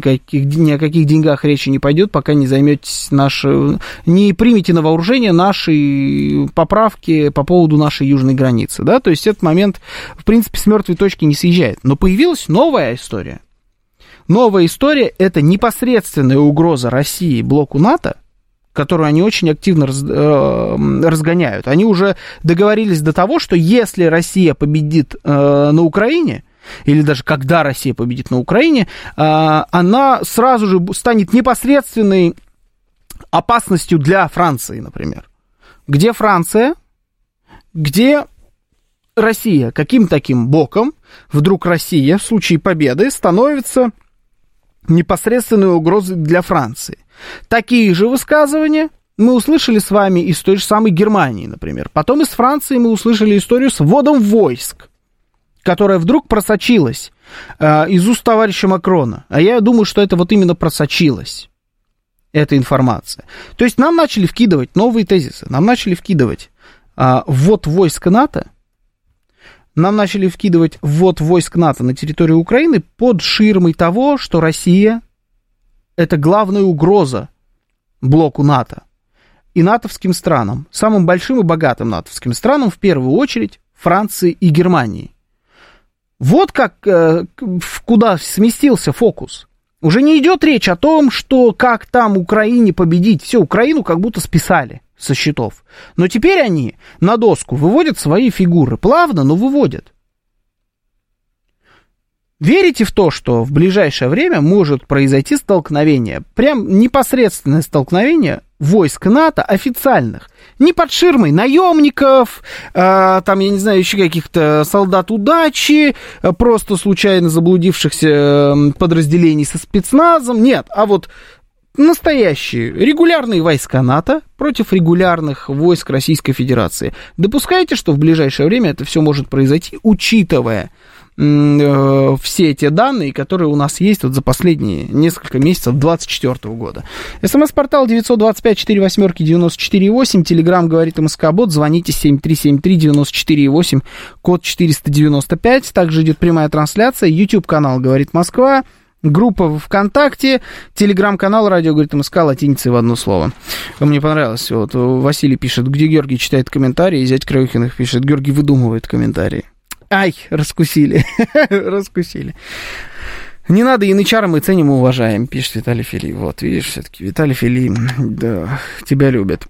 о каких деньгах речи не пойдет, пока не займетесь не примете на вооружение наши поправки по поводу нашей южной границы, да, то есть этот момент, в принципе, с мертвой точки не съезжает, но появилась новая история. Новая история – это непосредственная угроза России блоку НАТО, которую они очень активно разгоняют. Они уже договорились до того, что если Россия победит на Украине, или даже когда Россия победит на Украине, она сразу же станет непосредственной опасностью для Франции, например. Где Франция? Где Россия? Каким таким боком вдруг Россия в случае победы становится... непосредственную угрозу для Франции. Такие же высказывания мы услышали с вами из той же самой Германии, например. Потом из Франции мы услышали историю с вводом войск, которая вдруг просочилась из уст товарища Макрона. А я думаю, что это вот именно просочилась, эта информация. То есть нам начали вкидывать новые тезисы, нам начали вкидывать ввод войск НАТО, нам начали вкидывать ввод войск НАТО на территорию Украины под ширмой того, что Россия – это главная угроза блоку НАТО и натовским странам, самым большим и богатым натовским странам, в первую очередь Франции и Германии. Вот как, куда сместился фокус. Уже не идет речь о том, что как там Украине победить. Все, Украину как будто списали со счетов. Но теперь они на доску выводят свои фигуры. Плавно, но выводят. Верите в то, что в ближайшее время может произойти столкновение, прям непосредственное столкновение войск НАТО официальных, не под ширмой наемников, там, я не знаю, еще каких-то солдат удачи, просто случайно заблудившихся подразделений со спецназом, нет, а вот настоящие регулярные войска НАТО против регулярных войск Российской Федерации. Допускаете, что в ближайшее время это все может произойти, учитывая все эти данные, которые у нас есть вот за последние несколько месяцев 2024 года. СМС-портал 925-48-94-8, Телеграм говорит МСК-бот, звоните 7373-94-8, код 495, также идет прямая трансляция, YouTube-канал «Говорит Москва», группа ВКонтакте, Телеграм-канал «Радио говорит МСК», латиницей в одно слово. Мне понравилось, вот Василий пишет, где Георгий читает комментарии, и зять Краюхиных пишет, Георгий выдумывает комментарии. Ай, раскусили, раскусили. Не надо, янычара мы ценим и уважаем, пишет Виталий Фили. Вот, видишь, все-таки Виталий Фили, да, тебя любят.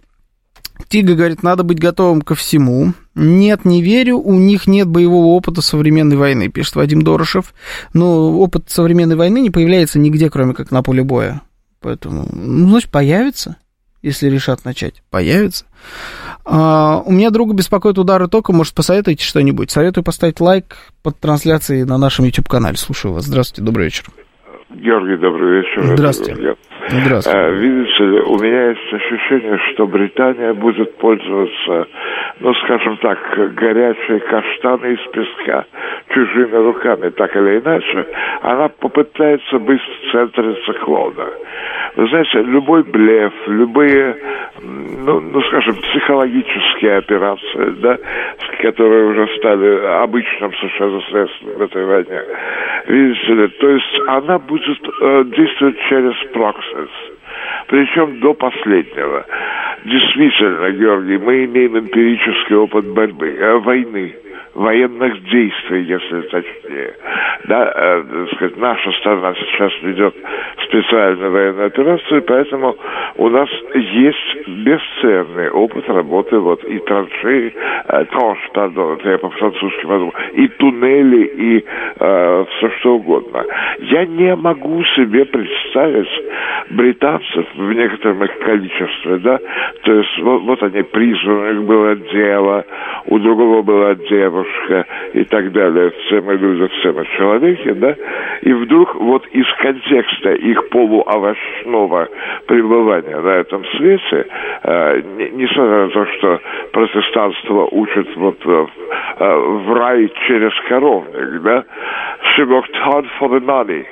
Тига говорит, надо быть готовым ко всему. Нет, не верю, у них нет боевого опыта современной войны, пишет Вадим Дорошев. Но опыт современной войны не появляется нигде, кроме как на поле боя. Поэтому, ну, значит, появится. Если решат начать, появится. У меня друга беспокоит удары тока. Может, посоветуете что-нибудь? Советую поставить лайк под трансляцией на нашем YouTube-канале. Слушаю вас. Здравствуйте, добрый вечер. Георгий, добрый вечер. Здравствуйте. Здравствуйте. Видите, у меня есть ощущение, что Британия будет пользоваться, ну, скажем так, горячей каштаной из песка, чужими руками, так или иначе. Она попытается быть в центре циклона. Вы знаете, любой блеф, любые, ну, скажем, психологические операции, да, которые уже стали обычным совершенно средством в этой войне, видите ли, то есть она будет действовать через проксис, причем до последнего. Действительно, Георгий, мы имеем эмпирический опыт борьбы, войны, военных действий, если точнее. Да, сказать, наша страна сейчас ведет специальную военную операцию, поэтому у нас есть бесценный опыт работы, вот, и траншеи, это я по-французски подумал, и туннели, и все что угодно. Я не могу себе представить британцев в некотором их количестве, да, то есть вот они призваны, у них было дело, у другого была девушка и так далее, все мы люди, все мы человеки, да, и вдруг вот из контекста их полуовощного пребывания на этом свете, несмотря на то, что протестантство учат вот в рай через коровник, да, she worked hard for the money,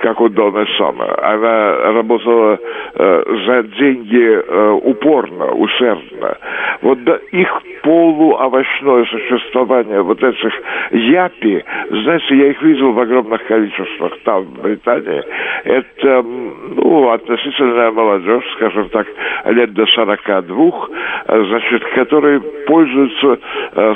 как у Донны Саммер, она работала за деньги упорно, усердно, вот да, их полуовощное существование вот этих япи, знаете, я их видел в огромных количествах там, в Британии. Это, ну, относительная молодежь, скажем так, лет до 42, значит, которые пользуются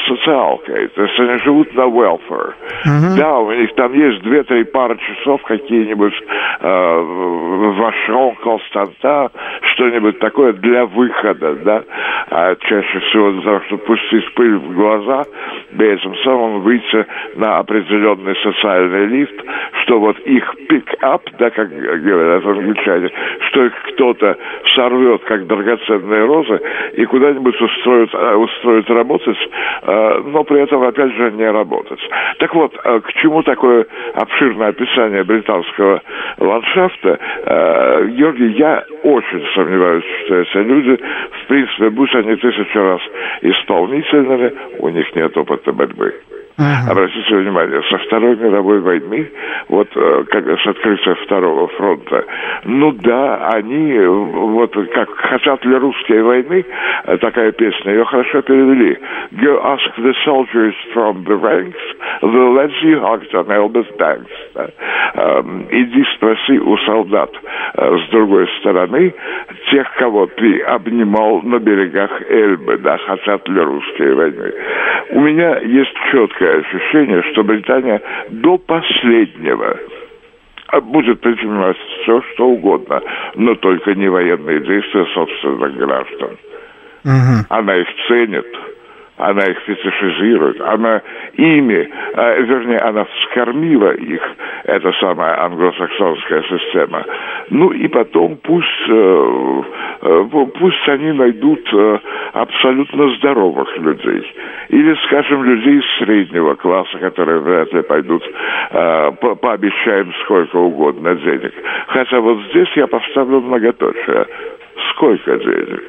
социалкой, то есть они живут на welfare. Mm-hmm. Да, у них там есть 2-3 пары часов какие-нибудь Вашрон, Константа, что-нибудь такое для выхода, да, а чаще всего за то, что пустить пыль в глаза, да, этим самым выйти на определенный социальный лифт, что вот их пик-ап, да, как говорят англичане, что их кто-то сорвет, как драгоценные розы, и куда-нибудь устроит работать, но при этом, опять же, не работать. Так вот, к чему такое обширное описание британского ландшафта? Георгий, я очень сомневаюсь, что эти люди, в принципе, будь они 1000 раз исполнительными, у них нет опыта борьбы. Обратите внимание, со Второй мировой войны, вот как с открытия Второго фронта, ну да, они вот как хотят ли русские войны, такая песня, ее хорошо перевели. You ask the soldiers from the ranks, they'll let you hug on elbows banks. Иди спроси у солдат с другой стороны тех, кого ты обнимал на берегах Эльбы, да, хотят ли русские войны. У меня есть четкое ощущение, что Британия до последнего будет предпринимать все, что угодно, но только не военные действия собственных граждан. Угу. Она их ценит, она их фетишизирует, она ими, вернее, она вскормила их, эта самая англосаксонская система. Ну и потом пусть они найдут абсолютно здоровых людей. Или, скажем, людей из среднего класса, которые вряд ли пойдут, пообещаем сколько угодно денег. Хотя вот здесь я поставлю многоточие. Сколько денег?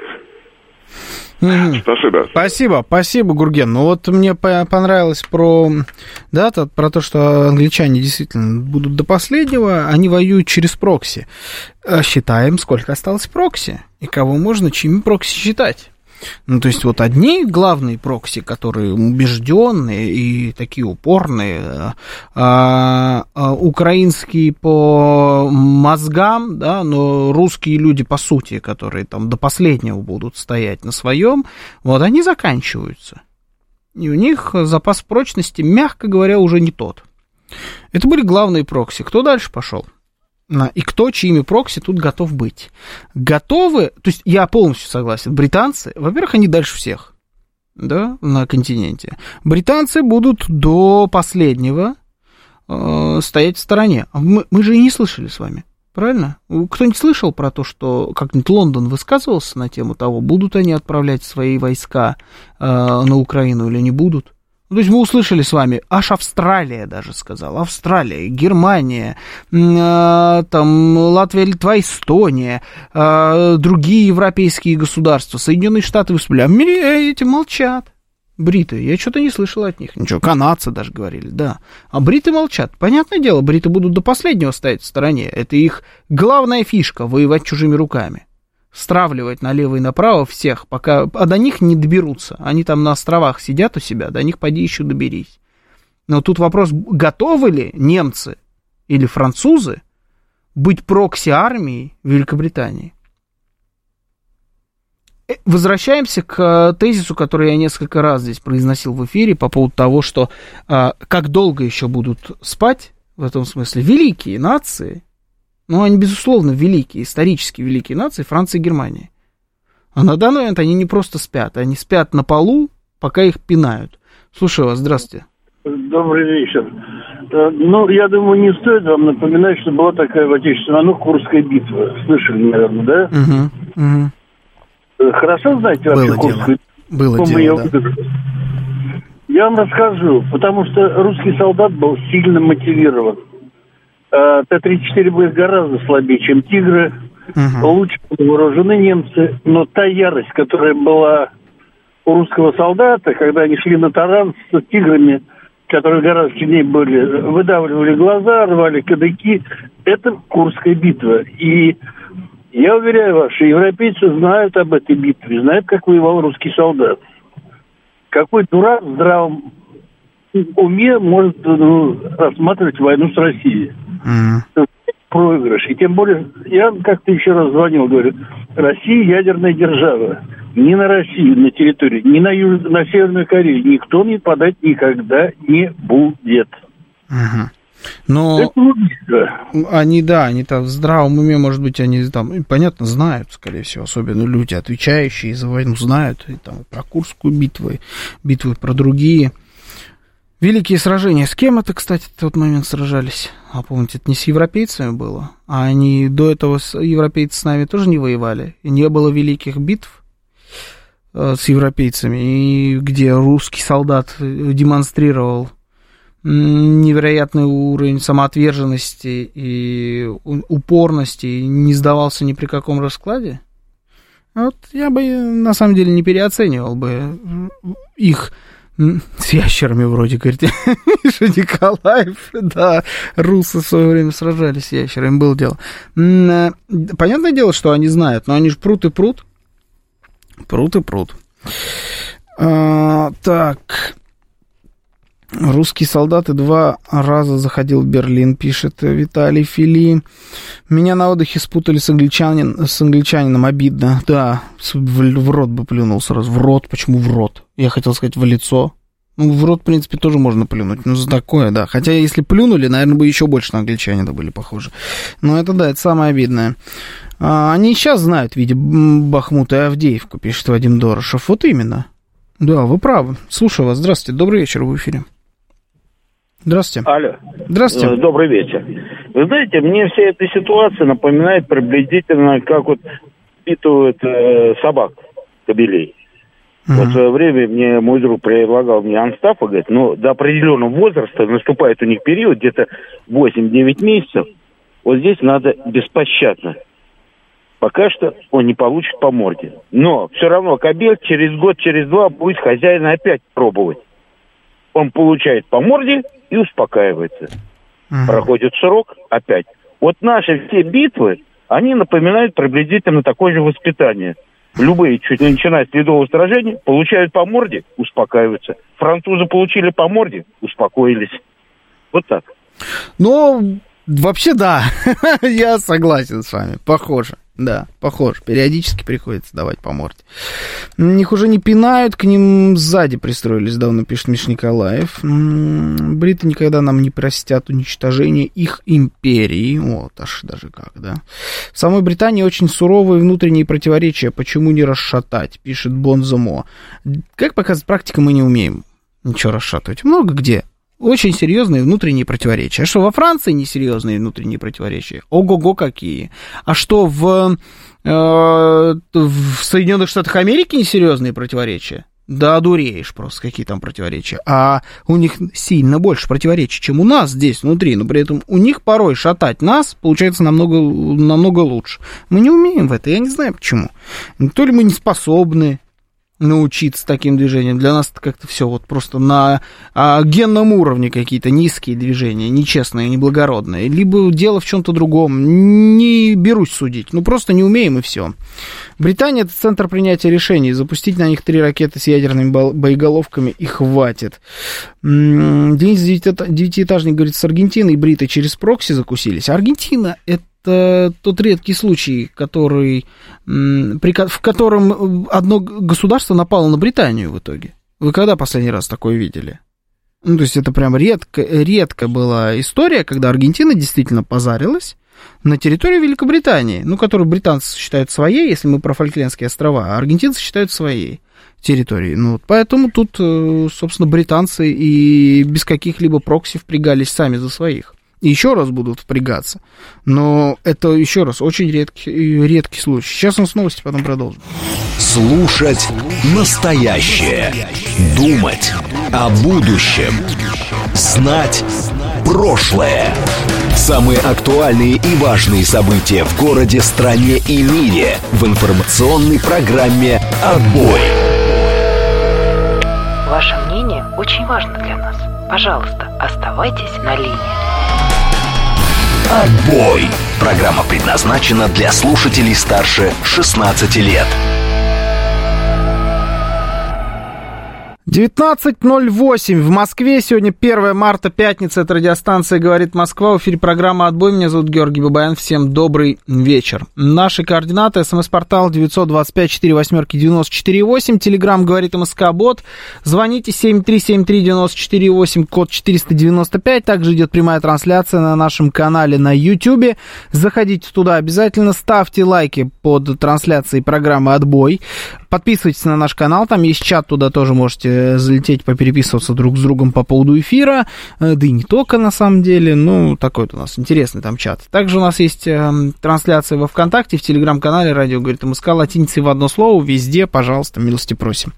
Спасибо. Спасибо, Гурген. Ну вот мне понравилось про то, что англичане действительно будут до последнего, они воюют через прокси. Считаем, сколько осталось прокси, и кого можно чьими прокси считать. Ну, то есть, вот одни главные прокси, которые убежденные и такие упорные, украинские по мозгам, да, но русские люди, по сути, которые там до последнего будут стоять на своем, вот они заканчиваются. И у них запас прочности, мягко говоря, уже не тот. Это были главные прокси. Кто дальше пошел? И кто, чьими прокси тут готов быть. Готовы, то есть я полностью согласен, британцы, во-первых, они дальше всех, да, на континенте. Британцы будут до последнего стоять в стороне. Мы же и не слышали с вами, правильно? Кто-нибудь слышал про то, что как-нибудь Лондон высказывался на тему того, будут они отправлять свои войска на Украину или не будут? То есть мы услышали с вами, аж Австралия даже сказала, Австралия, Германия, там, Латвия, Литва, Эстония, другие европейские государства, Соединенные Штаты выступили, а эти молчат, бриты, я что-то не слышал от них, ничего, канадцы даже говорили, да, а бриты молчат, понятное дело, бриты будут до последнего стоять в стороне, это их главная фишка, воевать чужими руками. Стравливать налево и направо всех, пока до них не доберутся. Они там на островах сидят у себя, до них поди еще доберись. Но тут вопрос, готовы ли немцы или французы быть прокси армией Великобритании? Возвращаемся к тезису, который я несколько раз здесь произносил в эфире по поводу того, что как долго еще будут спать, в этом смысле, великие нации. Ну, они, безусловно, великие, исторически великие нации, Франция и Германия. А на данный момент они не просто спят, они спят на полу, пока их пинают. Слушаю вас, здравствуйте. Добрый вечер. Ну, я думаю, не стоит вам напоминать, что была такая в Отечественной, Курская битва. Слышали, наверное, да? Угу. Хорошо знаете вообще Курскую битву? Было дело, да. Я вам расскажу, потому что русский солдат был сильно мотивирован. Т-34 были гораздо слабее, чем «Тигры», лучше вооружены немцы, но та ярость, которая была у русского солдата, когда они шли на таран с «Тиграми», которые гораздо сильнее были, выдавливали глаза, рвали кадыки, это Курская битва. И я уверяю вас, что европейцы знают об этой битве, знают, как воевал русский солдат. Какой дурак в здравом уме может рассматривать войну с Россией. Проигрыш. И тем более, я как-то еще раз звонил, говорю, Россия ядерная держава. Ни на Россию, на территории, ни на на Северную Корею никто не подать никогда не будет. Угу. Но они там в здравом уме, может быть, они там, понятно, знают, скорее всего, особенно люди, отвечающие за войну, знают и там про Курскую битву, битвы про другие. Великие сражения. С кем это, кстати, в тот момент сражались? А помните, это не с европейцами было? А они до этого европейцы с нами тоже не воевали. И не было великих битв с европейцами, и где русский солдат демонстрировал невероятный уровень самоотверженности и упорности, и не сдавался ни при каком раскладе. Вот я бы, на самом деле, не переоценивал бы их С ящерами вроде, говорит, Миша Николаев, да, русы в свое время сражались с ящерами, было дело. Понятное дело, что они знают, но они же прут и прут. Прут и прут. Так, русские солдаты 2 раза заходил в Берлин, пишет Виталий Фили. Меня на отдыхе спутали с англичанином, обидно. Да, в рот бы плюнул сразу. В рот, почему в рот? Я хотел сказать в лицо. Ну, в рот, в принципе, тоже можно плюнуть. Ну, за такое, да. Хотя, если плюнули, наверное, бы еще больше на англичанина были похожи. Но это, да, это самое обидное. Они сейчас знают в виде Бахмута и Авдеевку, пишет Вадим Дорошев. Вот именно. Да, вы правы. Слушаю вас. Здравствуйте. Добрый вечер, в эфире. Здравствуйте. Алло. Здравствуйте. Добрый вечер. Вы знаете, мне вся эта ситуация напоминает приблизительно, как вот впитывают собак, кобелей. Uh-huh. Вот в свое время мне мой друг предлагал мне анстаф, и говорит, ну, до определенного возраста наступает у них период, где-то 8-9 месяцев. Вот здесь надо беспощадно. Пока что он не получит по морде. Но все равно кобель через год, через 2 будет хозяина опять пробовать. Он получает по морде и успокаивается. Uh-huh. Проходит срок опять. Вот наши все битвы, они напоминают приблизительно такое же воспитание. Любые, чуть не начиная с ледового сражения, получают по морде, успокаиваются. Французы получили по морде, успокоились. Вот так. Ну, вообще да, я согласен с вами, похоже. Да, похоже. Периодически приходится давать по морде. Их уже не пинают, к ним сзади пристроились давно, пишет Миш Николаев. Бриты никогда нам не простят уничтожение их империи. Вот аж даже как, да. В самой Британии очень суровые внутренние противоречия. Почему не расшатать, пишет Бонзомо. Как показывает практика, мы не умеем ничего расшатывать. Много где. Очень серьезные внутренние противоречия. А что во Франции несерьезные внутренние противоречия? Ого-го какие. А что в Соединенных Штатах Америки несерьезные противоречия? Да одуреешь просто, какие там противоречия. А у них сильно больше противоречий, чем у нас здесь внутри. Но при этом у них порой шатать нас получается намного лучше. Мы не умеем в это, я не знаю почему. То ли мы не способны научиться таким движениям. Для нас это как-то все вот просто на генном уровне какие-то низкие движения, нечестные, неблагородные. Либо дело в чем-то другом. Не берусь судить. Ну, просто не умеем и все. Британия – это центр принятия решений. Запустить на них 3 ракеты с ядерными боеголовками и хватит. Денис девятиэтажник говорит, с Аргентиной бриты через прокси закусились. Аргентина – это тот редкий случай, в котором одно государство напало на Британию в итоге. Вы когда последний раз такое видели? Ну, то есть это прям редко была история, когда Аргентина действительно позарилась на территорию Великобритании, ну, которую британцы считают своей, если мы про Фольклендские острова, а аргентинцы считают своей территорией. Ну, поэтому тут, собственно, британцы и без каких-либо прокси впрягались сами за своих. И еще раз будут впрягаться. Но это, еще раз, очень редкий случай. Сейчас он с новости, потом продолжим. Слушать настоящее. Думать о будущем. Знать прошлое. Самые актуальные и важные события в городе, стране и мире в информационной программе «Отбой». Ваше мнение очень важно для нас. Пожалуйста, оставайтесь на линии. Отбой. Программа предназначена для слушателей старше 16 лет. 19:08 в Москве. Сегодня 1 марта, пятница. Это радиостанция «Говорит Москва». В эфире программа «Отбой». Меня зовут Георгий Бабаян. Всем добрый вечер. Наши координаты. СМС-портал 925-48-94-8. Телеграмм «Говорит МСК-бот». Звоните 7373-94-8, код 495. Также идет прямая трансляция на нашем канале на YouTube. Заходите туда обязательно. Ставьте лайки под трансляцией программы «Отбой». Подписывайтесь на наш канал. Там есть чат, туда тоже можете залететь, попереписываться друг с другом по поводу эфира, да и не только на самом деле, ну, такой вот у нас интересный там чат. Также у нас есть трансляция во ВКонтакте, в Телеграм-канале «Радио говорит МСК», латиницей в одно слово, везде, пожалуйста, милости просим.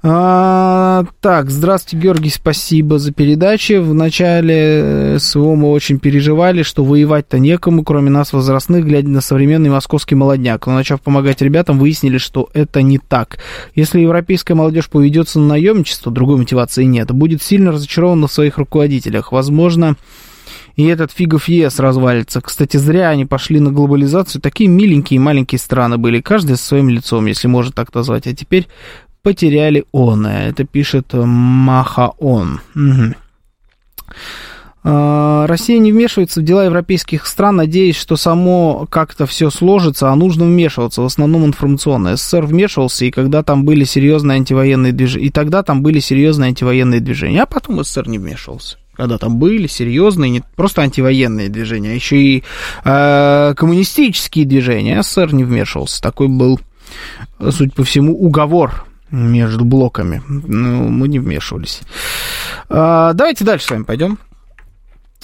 Так, здравствуйте, Георгий, спасибо за передачи. В начале СВО мы очень переживали, что воевать-то некому, кроме нас, возрастных, глядя на современный московский молодняк. Но, начав помогать ребятам, выяснили, что это что-то не так. Если европейская молодежь поведется на наемничество, другой мотивации нет, будет сильно разочарована в своих руководителях. Возможно, и этот фигов ЕС развалится. Кстати, зря они пошли на глобализацию. Такие миленькие и маленькие страны были, каждая со своим лицом, если можно так назвать. А теперь потеряли он. Это пишет Махаон. Угу. Россия не вмешивается в дела европейских стран, надеясь, что само как-то все сложится, а нужно вмешиваться, в основном информационно. СССР вмешивался, и когда там были серьезные антивоенные движения, и тогда там были серьезные антивоенные движения, а потом СССР не вмешивался. Когда там были серьезные, не просто антивоенные движения, а еще и коммунистические движения, СССР не вмешивался. Такой был, судя по всему, уговор между блоками. Ну, мы не вмешивались. Давайте дальше с вами пойдем.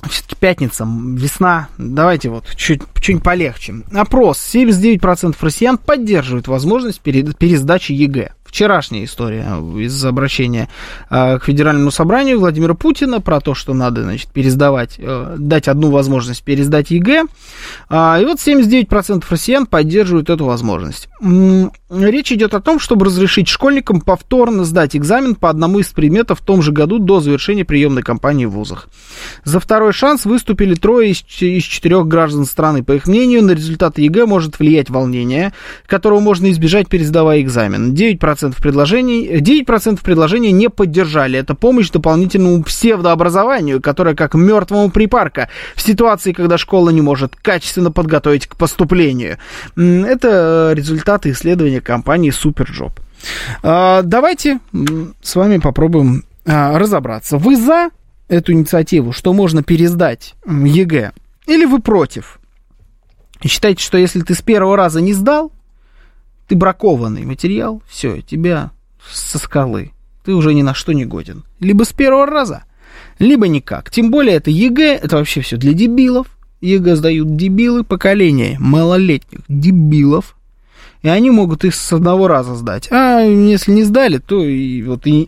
Все-таки пятница, весна. Давайте вот чуть-чуть полегче. Опрос. 79% россиян поддерживают возможность пересдачи ЕГЭ. Вчерашняя история из обращения к Федеральному собранию Владимира Путина про то, что надо, значит, пересдавать, дать одну возможность пересдать ЕГЭ. И вот 79% россиян поддерживают эту возможность. Речь идет о том, чтобы разрешить школьникам повторно сдать экзамен по одному из предметов в том же году до завершения приемной кампании в вузах. За второй шанс выступили трое из четырех граждан страны. По их мнению, на результаты ЕГЭ может влиять волнение, которого можно избежать, пересдавая экзамен. 9% предложений не поддержали. Это помощь дополнительному псевдообразованию, которое как мертвому припарка в ситуации, когда школа не может качественно подготовить к поступлению. Это результаты исследования компании Superjob. Давайте с вами попробуем разобраться. Вы за эту инициативу, что можно пересдать ЕГЭ, или вы против? Считаете, что если ты с первого раза не сдал, ты бракованный материал, все, тебя со скалы, ты уже ни на что не годен. Либо с первого раза, либо никак. Тем более это ЕГЭ, это вообще все для дебилов. ЕГЭ сдают дебилы, поколение малолетних дебилов. И они могут их с одного раза сдать. А если не сдали, то и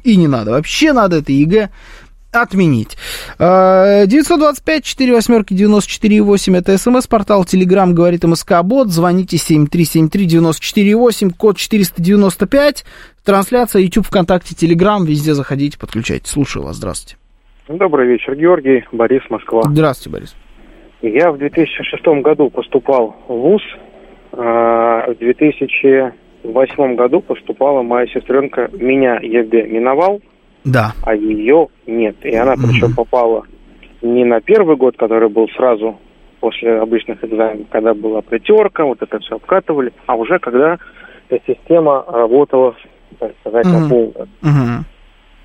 не надо. Вообще надо это ЕГЭ отменить. 925-48-94-8 это СМС-портал, Телеграм говорит МСК-бот, звоните 7373-94-8, код 495, трансляция YouTube, ВКонтакте, Телеграм, везде заходите, подключайтесь. Слушаю вас, здравствуйте. Добрый вечер, Георгий, Борис, Москва. Здравствуйте, Борис. Я в 2006 году поступал в ВУЗ, в 2008 году поступала моя сестренка, меня ЕГЭ миновал. Да. А ее нет. И она причем попала не на первый год, который был сразу после обычных экзаменов, когда была притерка, вот это все обкатывали, а уже когда эта система работала, так сказать, на полную.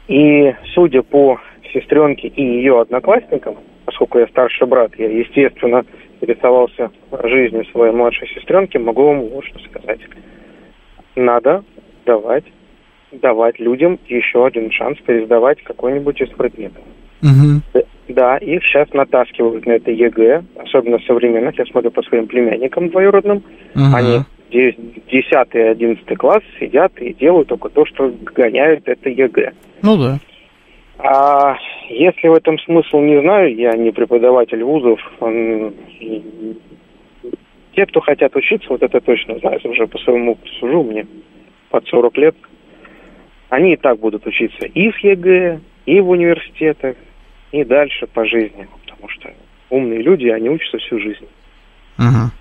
И судя по сестренке и ее одноклассникам, поскольку я старший брат, я, естественно, интересовался жизнью своей младшей сестренки, могу вам вот что сказать. Надо давать людям еще один шанс пересдавать какой-нибудь из предметов. Угу. Да, их сейчас натаскивают на это ЕГЭ, особенно современных, я смотрю по своим племянникам двоюродным, они 10 и 11 класс сидят и делают только то, что гоняют это ЕГЭ. Ну да. А если в этом смысл, не знаю, я не преподаватель вузов, те, кто хотят учиться, вот это точно знаю, уже по своему опыту сужу, мне под 40 лет, они и так будут учиться и в ЕГЭ, и в университетах, и дальше по жизни. Потому что умные люди, они учатся всю жизнь. Угу.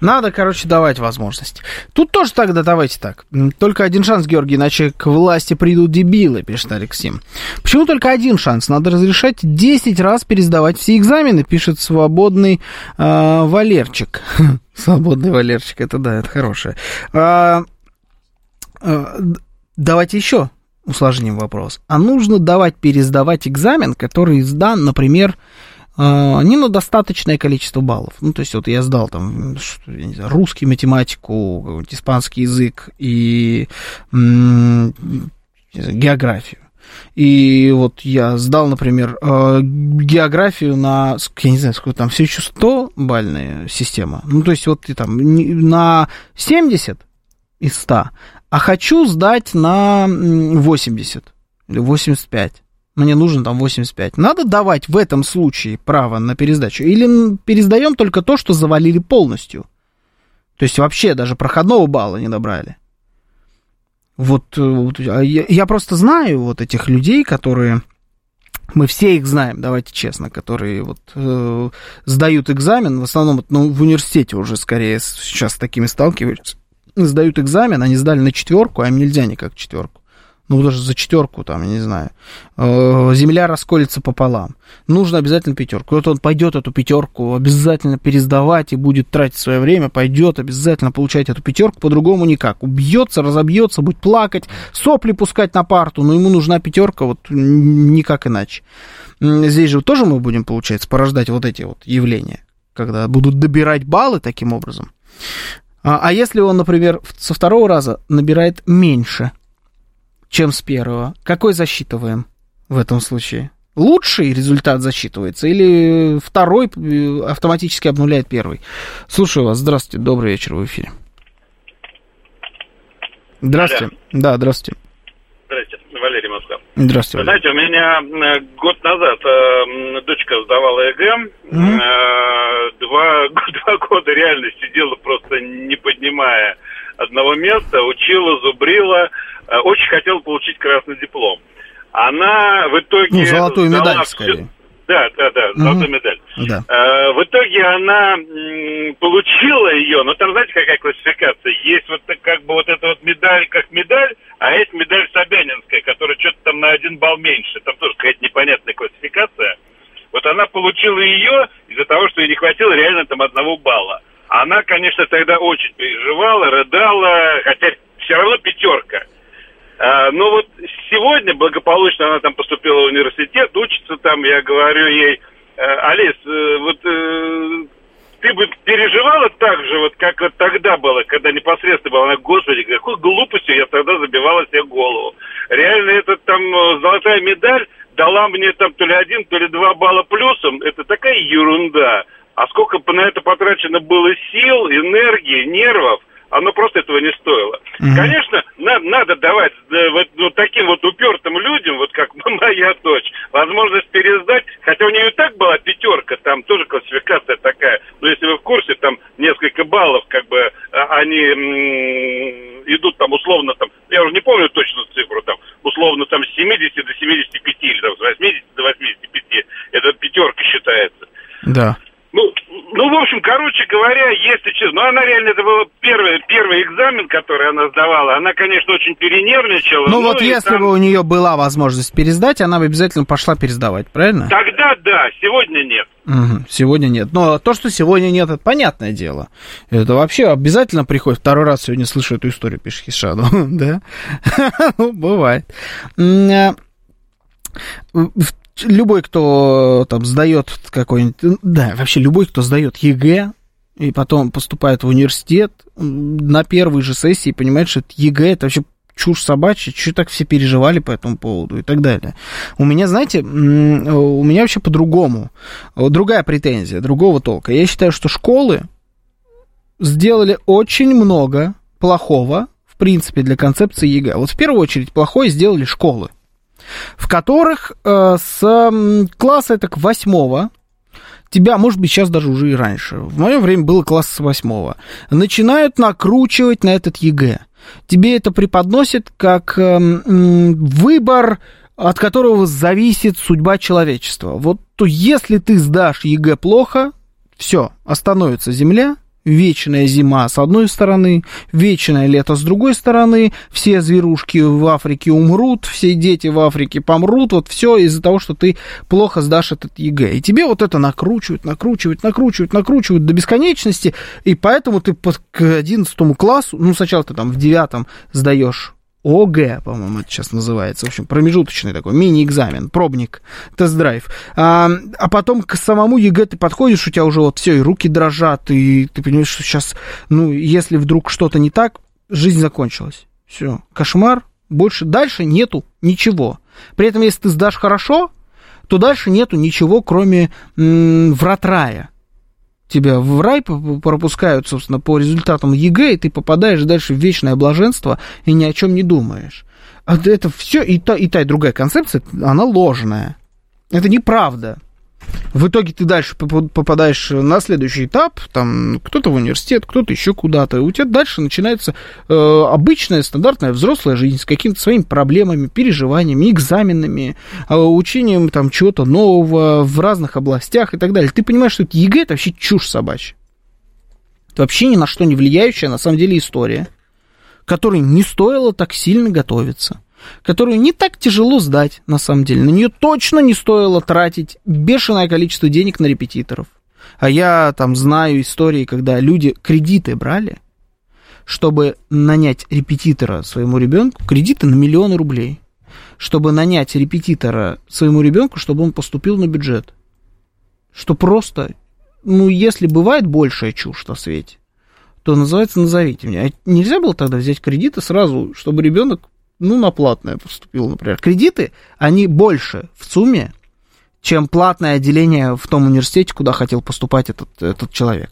Надо, короче, давать возможность. Тут тоже тогда давайте так. Только один шанс, Георгий, иначе к власти придут дебилы, пишет Алексим. Почему только один шанс? Надо разрешать 10 раз пересдавать все экзамены, пишет свободный Валерчик. Свободный Валерчик, это да, это хорошее. Давайте еще усложним вопрос. А нужно давать пересдавать экзамен, который сдан, например, не на достаточное количество баллов. Ну, то есть, вот я сдал там русский, математику, испанский язык и географию. И вот я сдал, например, географию на, я не знаю, сколько там, все еще 100-бальная система. Ну, то есть, вот ты там на 70 из 100, а хочу сдать на 80 или 85. Мне нужен там 85. Надо давать в этом случае право на пересдачу? Или пересдаем только то, что завалили полностью? То есть вообще даже проходного балла не добрали. Я просто знаю вот этих людей, которые... Мы все их знаем, давайте честно, которые сдают экзамен, в основном в университете уже скорее сейчас с такими сталкиваются, сдают экзамен, они сдали на 4, а им нельзя никак 4. Даже за 4, я не знаю, земля расколется пополам. Нужно обязательно 5. Вот он пойдет эту 5 обязательно пересдавать и будет тратить свое время, пойдет обязательно получать эту 5, по-другому никак. Убьется, разобьется, будет плакать, сопли пускать на парту, но ему нужна 5, никак иначе. Здесь же тоже мы будем, получается, порождать вот эти вот явления, когда будут добирать баллы таким образом. А если он, например, со 2 раза набирает меньше, чем с 1. Какой засчитываем в этом случае? Лучший результат засчитывается или 2 автоматически обнуляет 1? Слушаю вас. Здравствуйте. Добрый вечер. В эфире. Здравствуйте. Алло. Да, здравствуйте. Здравствуйте. Валерий, Москва. Здравствуйте, Валерий. Знаете, у меня год назад дочка сдавала ЕГЭ. Mm-hmm. Два года реально сидела, просто не поднимая одного места, учила, зубрила. Очень хотела получить красный диплом. Она в итоге... золотую медаль, скорее. Да, угу. Золотую медаль. Да. В итоге она получила ее, но там, знаете, какая классификация? Есть эта медаль как медаль, а есть медаль собянинская, которая что-то там на 1 балл меньше. Там тоже какая-то непонятная классификация. Вот она получила ее из-за того, что ей не хватило реально там 1 балла. Она, конечно, тогда очень переживала, рыдала, хотя все равно 5. Но сегодня благополучно она там поступила в университет, учится там, я говорю ей: Алис, ты бы переживала так же, как тогда было, когда непосредственно было? Она: Господи, какой глупостью я тогда забивала себе голову. Реально, эта там золотая медаль дала мне там то ли 1, то ли 2 балла плюсом, это такая ерунда. А сколько на это потрачено было сил, энергии, нервов, оно просто этого не стоило. Mm-hmm. Конечно, надо давать таким упертым людям, как моя дочь, возможность пересдать. Хотя у нее и так была 5, там тоже классификация такая. Но если вы в курсе, там несколько баллов, они идут там условно, там, я уже не помню точную цифру, там условно там с 70 до 75 или там с 80 до 85. Это 5 считается. Да. В общем, короче говоря, если честно, она реально, это был первый экзамен, который она сдавала. Она, конечно, очень перенервничала. Если бы у нее была возможность пересдать, она бы обязательно пошла пересдавать, правильно? Тогда да, сегодня нет. Угу, сегодня нет. Но то, что сегодня нет, это понятное дело. Это вообще обязательно приходит. 2 раз сегодня слышу эту историю, пишет Хишану. Да? Бывает. Любой, кто там сдает какой-нибудь... Да, вообще любой, кто сдает ЕГЭ и потом поступает в университет, на первой же сессии понимает, что это ЕГЭ, это вообще чушь собачья, что так все переживали по этому поводу и так далее. У меня вообще по-другому. Другая претензия, другого толка. Я считаю, что школы сделали очень много плохого, в принципе, для концепции ЕГЭ. В первую очередь плохое сделали школы, в которых с класса 8, тебя, может быть, сейчас даже уже и раньше, в мое время было класс с 8, начинают накручивать на этот ЕГЭ. Тебе это преподносит как выбор, от которого зависит судьба человечества. То если ты сдашь ЕГЭ плохо, все, остановится земля. Вечная зима с одной стороны, вечное лето с другой стороны, все зверушки в Африке умрут, все дети в Африке помрут, все из-за того, что ты плохо сдашь этот ЕГЭ. И тебе это накручивают до бесконечности, и поэтому ты к 11 классу, сначала ты там в 9 сдаешь ОГЭ, по-моему, это сейчас называется. В общем, промежуточный такой мини-экзамен, пробник, тест-драйв. А потом к самому ЕГЭ ты подходишь, у тебя уже все, и руки дрожат, и ты понимаешь, что сейчас, если вдруг что-то не так, жизнь закончилась. Все, кошмар, больше, дальше нету ничего. При этом, если ты сдашь хорошо, то дальше нету ничего, кроме врат рая. Тебя в рай пропускают, собственно, по результатам ЕГЭ, и ты попадаешь дальше в вечное блаженство и ни о чем не думаешь. А это все, и та, и другая концепция, она ложная. Это неправда. В итоге ты дальше попадаешь на следующий этап, там кто-то в университет, кто-то еще куда-то. У тебя дальше начинается обычная, стандартная взрослая жизнь с какими-то своими проблемами, переживаниями, экзаменами, учением там чего-то нового в разных областях и так далее. Ты понимаешь, что это ЕГЭ – это вообще чушь собачья. Это вообще ни на что не влияющая, на самом деле, история, которой не стоило так сильно готовиться, которую не так тяжело сдать, на самом деле. На нее точно не стоило тратить бешеное количество денег на репетиторов. А я там знаю истории, когда люди кредиты брали, чтобы нанять репетитора своему ребенку, кредиты на миллионы рублей, чтобы нанять репетитора своему ребенку, чтобы он поступил на бюджет. Что просто, ну, если бывает большая чушь на свете, то называется «назовите меня». А нельзя было тогда взять кредиты сразу, чтобы ребенок ну, на платное поступил, например. Кредиты, они больше в сумме, чем платное отделение в том университете, куда хотел поступать этот человек.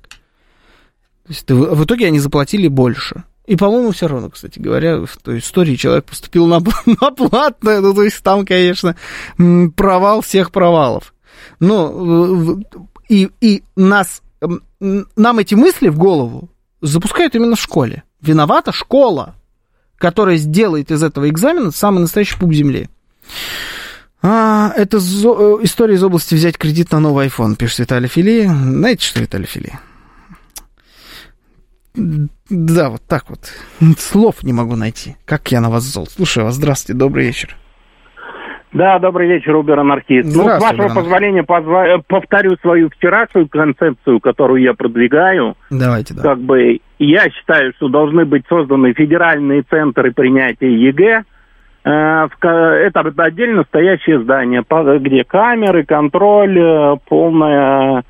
То есть в итоге они заплатили больше. И, по-моему, все равно, кстати говоря, в той истории человек поступил на платное. Ну, то есть там, конечно, провал всех провалов. Ну, и нам эти мысли в голову запускают именно в школе. Виновата школа, которая сделает из этого экзамена самый настоящий пуп земли. Это история из области «взять кредит на новый iPhone», пишет Виталий Фили. Знаете, что Виталий Фили? Да, вот так вот. Слов не могу найти. Как я на вас зол. Слушаю вас. Здравствуйте. Добрый вечер. Да, добрый вечер, Убер-анархист. Ну, с вашего позволения повторю свою вчерашнюю концепцию, которую я продвигаю. Давайте, да. Как бы я считаю, что должны быть созданы федеральные центры принятия ЕГЭ. Это отдельно стоящее здание, где камеры, контроль, полная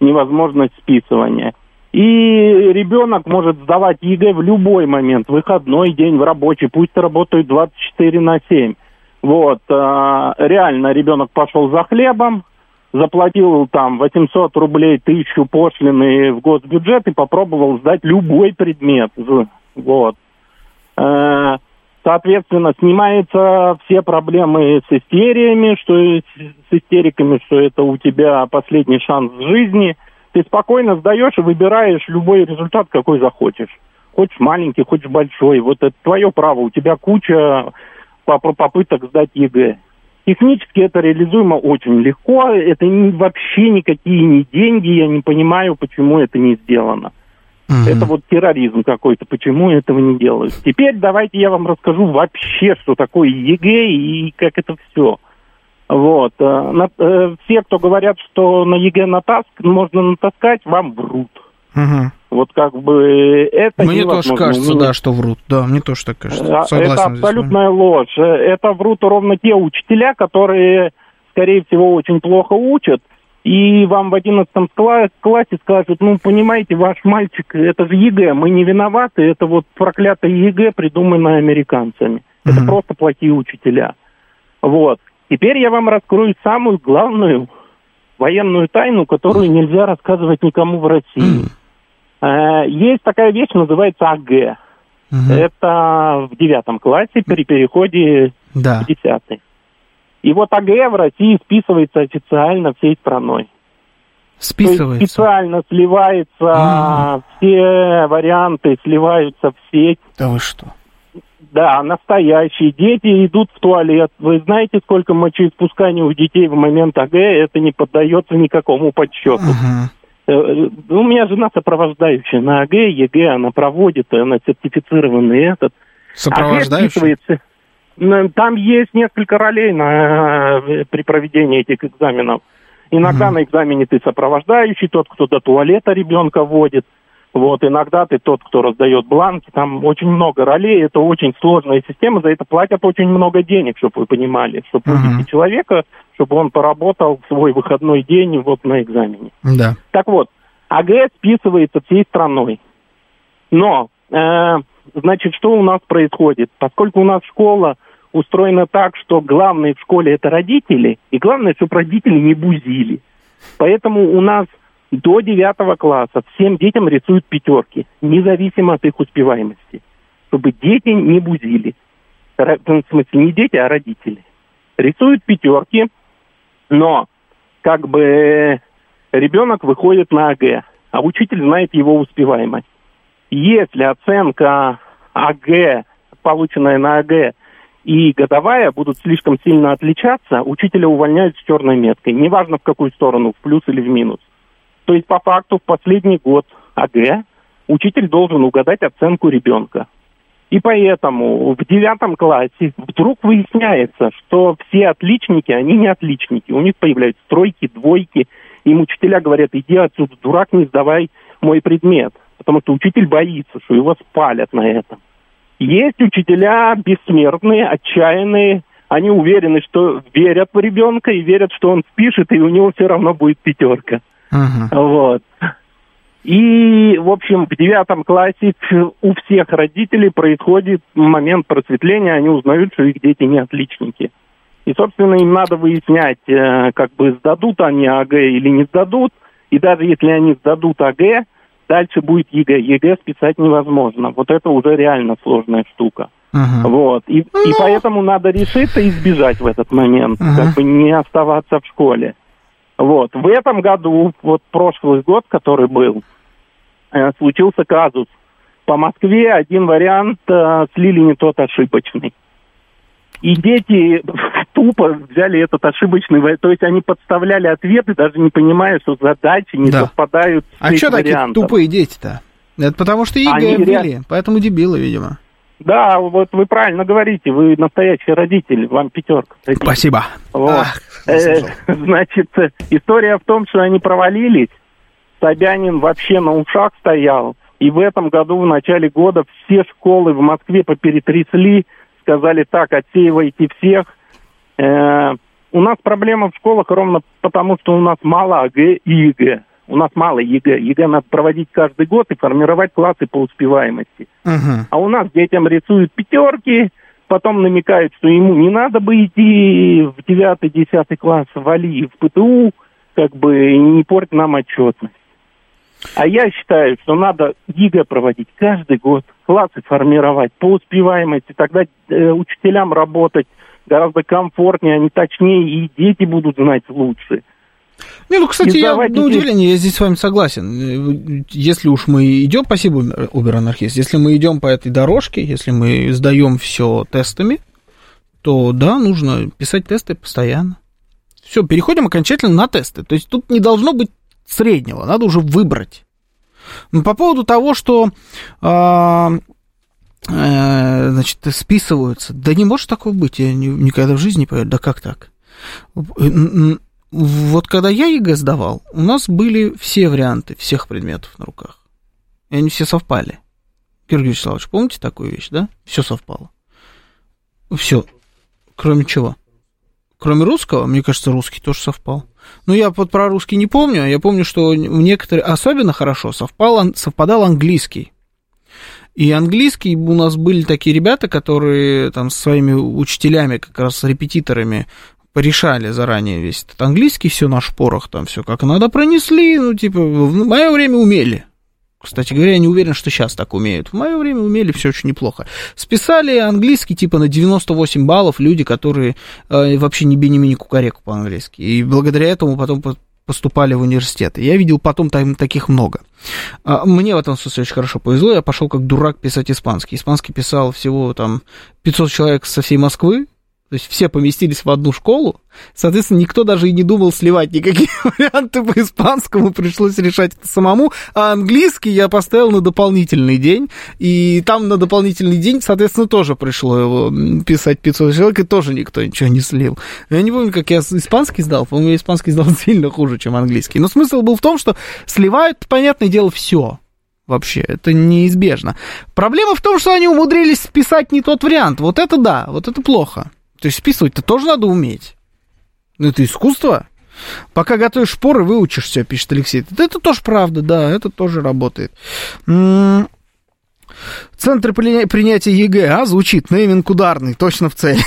невозможность списывания. И ребенок может сдавать ЕГЭ в любой момент, в выходной день, в рабочий, пусть работают 24/7. Вот, реально ребенок пошел за хлебом, заплатил там 800 рублей, 1000 пошлины в госбюджет и попробовал сдать любой предмет. Вот. Соответственно, снимаются все проблемы с истериями, что это у тебя последний шанс в жизни. Ты спокойно сдаешь и выбираешь любой результат, какой захочешь. Хочешь маленький, хочешь большой. Вот это твое право, у тебя куча попыток сдать ЕГЭ. Технически это реализуемо очень легко. Это вообще никакие не деньги. Я не понимаю, почему это не сделано. Mm-hmm. Это вот терроризм какой-то. Почему этого не делают? Теперь давайте я вам расскажу вообще, что такое ЕГЭ и как это все. Вот. Все, кто говорят, что на ЕГЭ можно натаскать, вам врут. Mm-hmm. Вот как бы это мне невозможно. Тоже кажется, да, что врут. Да, мне тоже так кажется. Согласен, это абсолютная ложь. Это врут ровно те учителя, которые, скорее всего, очень плохо учат. И вам в 11 классе скажут, ну, понимаете, ваш мальчик, это же ЕГЭ, мы не виноваты, это вот проклятое ЕГЭ, придуманное американцами. Mm-hmm. Это просто плохие учителя. Вот. Теперь я вам раскрою самую главную военную тайну, которую нельзя рассказывать никому в России. Mm-hmm. Есть такая вещь, называется АГ. Угу. Это в 9 классе при переходе в 10. И вот АГ в России списывается официально всей страной. Списывается? Специально сливается, все варианты сливаются в сеть. Да вы что? Да, настоящие. Дети идут в туалет. Вы знаете, сколько мочеиспускания у детей в момент АГ? Это не поддается никакому подсчету. Угу. У меня жена сопровождающая на АГ, ЕГЭ, она проводит, она сертифицированный этот. Сопровождающая? Там есть несколько ролей при проведении этих экзаменов. Иногда на экзамене ты сопровождающий, тот, кто до туалета ребенка водит. Вот, иногда ты тот, кто раздает бланки. Там очень много ролей, это очень сложная система, за это платят очень много денег, чтобы вы понимали, чтобы увидеть человека, чтобы он поработал в свой выходной день вот на экзамене. Да. Так вот, АГ списывается всей страной. Но, значит, что у нас происходит? Поскольку у нас школа устроена так, что главное в школе это родители, и главное, чтобы родители не бузили. Поэтому у нас до 9 класса всем детям рисуют пятерки, независимо от их успеваемости, чтобы дети не бузили. В смысле, не дети, а родители. Рисуют пятерки, но как бы ребенок выходит на АГ, а учитель знает его успеваемость. Если оценка АГ, полученная на АГ, и годовая будут слишком сильно отличаться, учителя увольняют с черной меткой. Неважно в какую сторону, в плюс или в минус. То есть по факту в последний год АГ учитель должен угадать оценку ребенка. И поэтому в 9 классе вдруг выясняется, что все отличники, они не отличники. У них появляются тройки, двойки. Им учителя говорят: иди отсюда, дурак, не сдавай мой предмет. Потому что учитель боится, что его спалят на этом. Есть учителя бессмертные, отчаянные. Они уверены, что верят в ребенка и верят, что он спишет, и у него все равно будет пятерка. Вот. И, в общем, в 9 классе у всех родителей происходит момент просветления, они узнают, что их дети не отличники. И, собственно, им надо выяснять, как бы сдадут они АГ или не сдадут. И даже если они сдадут АГ, дальше будет ЕГЭ. ЕГЭ списать невозможно. Вот это уже реально сложная штука. Вот. И поэтому надо решиться и сбежать в этот момент, как бы не оставаться в школе. Вот. В этом году, вот прошлый год, который был, случился казус. По Москве один вариант слили не тот ошибочный. И дети тупо взяли этот ошибочный вариант. То есть они подставляли ответы, даже не понимая, что задачи не совпадают с этим вариантом. А что такие тупые дети-то? Это потому что ЕГЭ ввели, поэтому дебилы, видимо. Да, вот вы правильно говорите, вы настоящий родитель, вам пятерка. Спасибо. Вот. Значит, история в том, что они провалились, Собянин вообще на ушах стоял, и в этом году, в начале года, все школы в Москве поперетрясли, сказали: так, отсеивайте всех. У нас проблема в школах ровно потому, что у нас мало АГ и ЕГЭ. У нас мало ЕГЭ. ЕГЭ надо проводить каждый год и формировать классы по успеваемости. А у нас детям рисуют пятерки, потом намекают, что ему не надо бы идти в 9-10 класс, вали в ПТУ, как бы не порть нам отчетность. А я считаю, что надо ЕГЭ проводить каждый год, классы формировать по успеваемости, тогда учителям работать гораздо комфортнее, они точнее, и дети будут знать лучше. Не, ну, кстати, я на удивление, я здесь с вами согласен. Если уж мы идем, спасибо, Убер-анархист, если мы идем по этой дорожке, если мы сдаем все тестами, то да, нужно писать тесты постоянно. Все, переходим окончательно на тесты. То есть тут не должно быть среднего, надо уже выбрать. Но по поводу того, что значит, списываются, да не может такого быть, я никогда в жизни не поверю, да как так? Вот когда я ЕГЭ сдавал, у нас были все варианты всех предметов на руках. И они все совпали. Георгий Вячеславович, помните такую вещь, да? Все совпало. Все. Кроме чего? Кроме русского, мне кажется, русский тоже совпал. Но я вот про русский не помню. Я помню, что в некоторые особенно хорошо совпадал английский. И английский у нас были такие ребята, которые там со своими учителями, как раз с репетиторами, решали заранее весь этот английский, все на шпорах, там все как надо пронесли, ну, типа, в мое время умели. Кстати говоря, я не уверен, что сейчас так умеют. В мое время умели, все очень неплохо. Списали английский, типа, на 98 баллов люди, которые вообще не бенемини кукареку по-английски. И благодаря этому потом поступали в университеты. Я видел потом там таких много. Мне в этом смысле очень хорошо повезло. Я пошел как дурак писать испанский. Испанский писал всего там 500 человек со всей Москвы. То есть все поместились в одну школу, соответственно, никто даже и не думал сливать никакие варианты по испанскому, пришлось решать это самому, а английский я поставил на дополнительный день, и там на дополнительный день, соответственно, тоже пришло его писать 500 человек, и тоже никто ничего не слил. Я не помню, как я испанский сдал, по-моему, я испанский сдал сильно хуже, чем английский, но смысл был в том, что сливают, понятное дело, все. Вообще, это неизбежно. Проблема в том, что они умудрились списать не тот вариант, вот это да, вот это плохо. То есть списывать-то тоже надо уметь. Ну, это искусство. Пока готовишь шпоры, выучишь все, пишет Алексей. Это тоже правда, да, это тоже работает. Центр принятия ЕГЭ, звучит, нейминг ударный, точно в цель.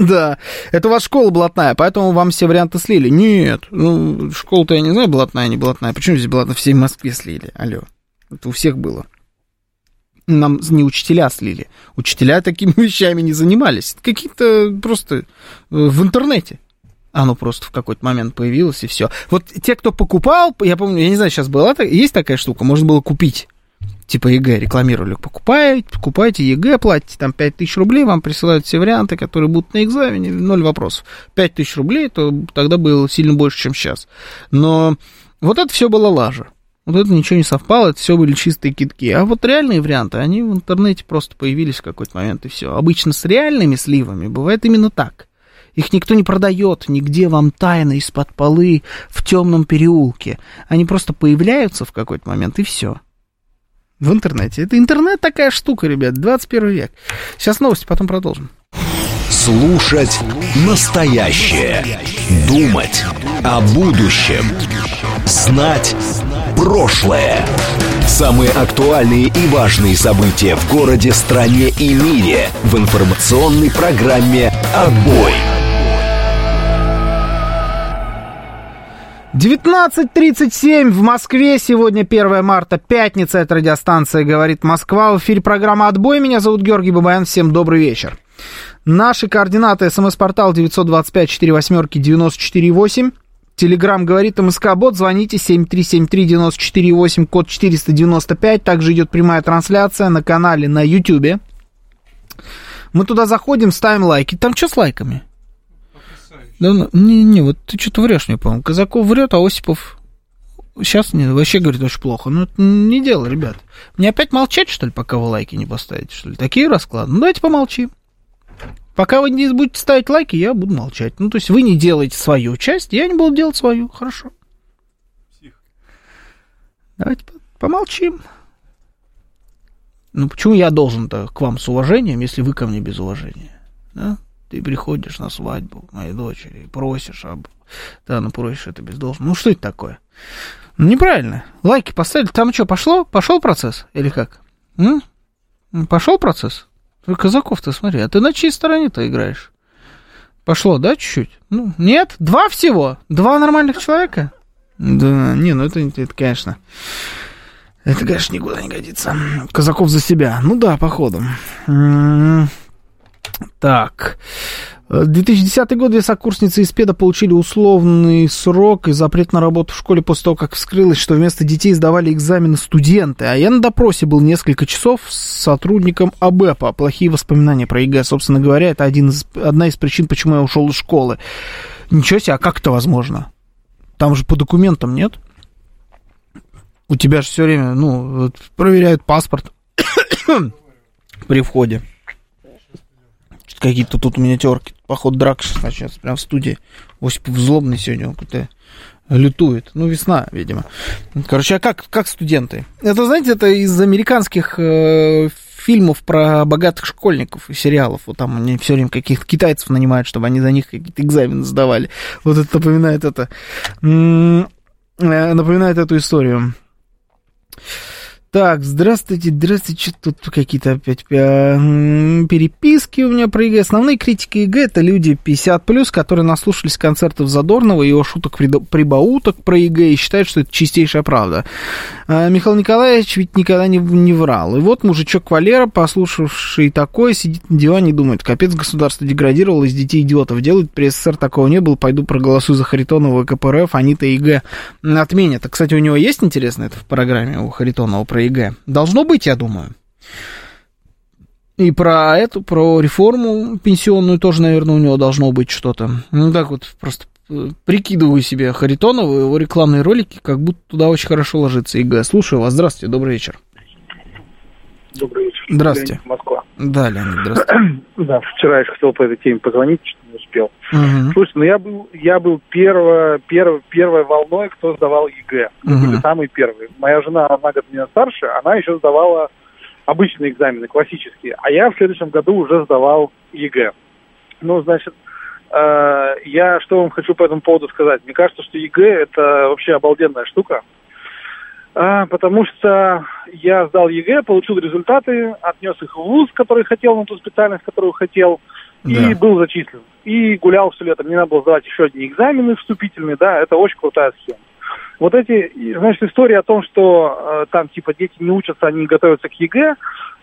Да, это у вас школа блатная, поэтому вам все варианты слили. Нет, ну, школа-то я не знаю, блатная, не блатная. Почему здесь блатная? Все в Москве слили, алло. Это у всех было. Нам не учителя слили. Учителя такими вещами не занимались. Это какие-то просто в интернете. Оно просто в какой-то момент появилось, и все. Вот те, кто покупал, я помню, я не знаю, сейчас была, есть такая штука, можно было купить. Типа ЕГЭ рекламировали, покупайте ЕГЭ, платите там 5000 рублей, вам присылают все варианты, которые будут на экзамене, 0 вопросов. 5000 рублей, то тогда было сильно больше, чем сейчас. Но вот это все было лажа. Вот это ничего не совпало, это все были чистые кидки. А вот реальные варианты, они в интернете просто появились в какой-то момент, и все. Обычно с реальными сливами бывает именно так. Их никто не продает, нигде вам тайно из-под полы в темном переулке. Они просто появляются в какой-то момент, и все. В интернете. Это интернет такая штука, ребят, 21 век. Сейчас новости, потом продолжим. Слушать настоящее. Думать о будущем. Знать прошлое. Самые актуальные и важные события в городе, стране и мире в информационной программе «Отбой». 19:37 в Москве. Сегодня 1 марта, пятница. Это радиостанция «Говорит Москва». В эфире программа «Отбой». Меня зовут Георгий Бабаян. Всем добрый вечер. Наши координаты. СМС-портал 925-48-94-8. Телеграм «Говорит МСК-бот». Звоните 7373-94-8, код 495. Также идет прямая трансляция на канале на Ютьюбе. Мы туда заходим, ставим лайки. Там что с лайками? Не, вот ты что-то врешь мне, по-моему. Казаков врет, а Осипов сейчас не, вообще говорит очень плохо. Ну, это не дело, ребят. Мне опять молчать, что ли, пока вы лайки не поставите, что ли? Такие расклады? Ну, давайте помолчим. Пока вы не будете ставить лайки, я буду молчать. Ну, то есть вы не делаете свою часть, я не буду делать свою. Хорошо. Псих. Давайте помолчим. Ну, почему я должен-то к вам с уважением, если вы ко мне без уважения? Да? Ты приходишь на свадьбу моей дочери, просишь об... Да, ну просишь это без должности. Ну, что это такое? Ну, неправильно. Лайки поставили. Там что, пошло? Пошел процесс? Или как? Пошел процесс? Ты Казаков-то смотри, а ты на чьей стороне-то играешь? Пошло, да, чуть-чуть? Ну, нет, 2 всего. 2 нормальных человека? Да, не, ну это конечно... Это, конечно, никуда не годится. Казаков за себя. Ну да, походу. Так, 2010 год. Две сокурсницы из ПЕДа получили условный срок и запрет на работу в школе после того, как вскрылось, что вместо детей сдавали экзамены студенты. А я на допросе был несколько часов с сотрудником АБЭПа. Плохие воспоминания про ЕГЭ, собственно говоря, это одна из причин, почему я ушел из школы. Ничего себе, а как это возможно? Там же по документам нет. У тебя же все время, ну, проверяют паспорт при входе. Какие-то тут у меня терки. Походу, драка сейчас прям в студии. Осипов злобный сегодня, он какой-то лютует. Ну, весна, видимо. Короче, а как студенты? Это, знаете, это из американских фильмов про богатых школьников и сериалов. Вот там они все время каких-то китайцев нанимают, чтобы они за них какие-то экзамены сдавали. Вот это. Напоминает эту историю. Так, здравствуйте, что тут какие-то опять переписки у меня про ЕГЭ. Основные критики ЕГЭ — это люди 50+, которые наслушались концертов Задорнова и его шуток-прибауток про ЕГЭ и считают, что это чистейшая правда. Михаил Николаевич ведь никогда не врал. И вот мужичок Валера, послушавший такое, сидит на диване и думает: капец, государство деградировало, из детей идиотов делают. При СССР такого не было, пойду проголосую за Харитонова и КПРФ, они-то ЕГЭ отменят. А, кстати, у него есть, интересно, это в программе у Харитонова про ЕГЭ. Должно быть, я думаю. И про реформу пенсионную тоже, наверное, у него должно быть что-то. Ну, так вот, просто прикидываю себе Харитонова, его рекламные ролики, как будто туда очень хорошо ложится ЕГЭ. Слушаю вас. Здравствуйте, добрый вечер. Добрый вечер. Здравствуйте. Москва. Да, Леонид, здравствуйте. Да, вчера я хотел по этой теме позвонить, что не успел. Угу. Слушай, ну я был первой волной, кто сдавал ЕГЭ. Угу. Были самые первые. Моя жена на год меня старше, она еще сдавала обычные экзамены, классические. А я в следующем году уже сдавал ЕГЭ. Ну, значит, я что вам хочу по этому поводу сказать. Мне кажется, что ЕГЭ – это вообще обалденная штука. Потому что я сдал ЕГЭ, получил результаты, отнес их в вуз, который хотел, на ту специальность, которую хотел, да. И был зачислен. И гулял все лето. Мне надо было сдавать еще одни экзамены вступительные, да, это очень крутая схема. Вот эти, значит, истории о том, что там, типа, дети не учатся, они готовятся к ЕГЭ,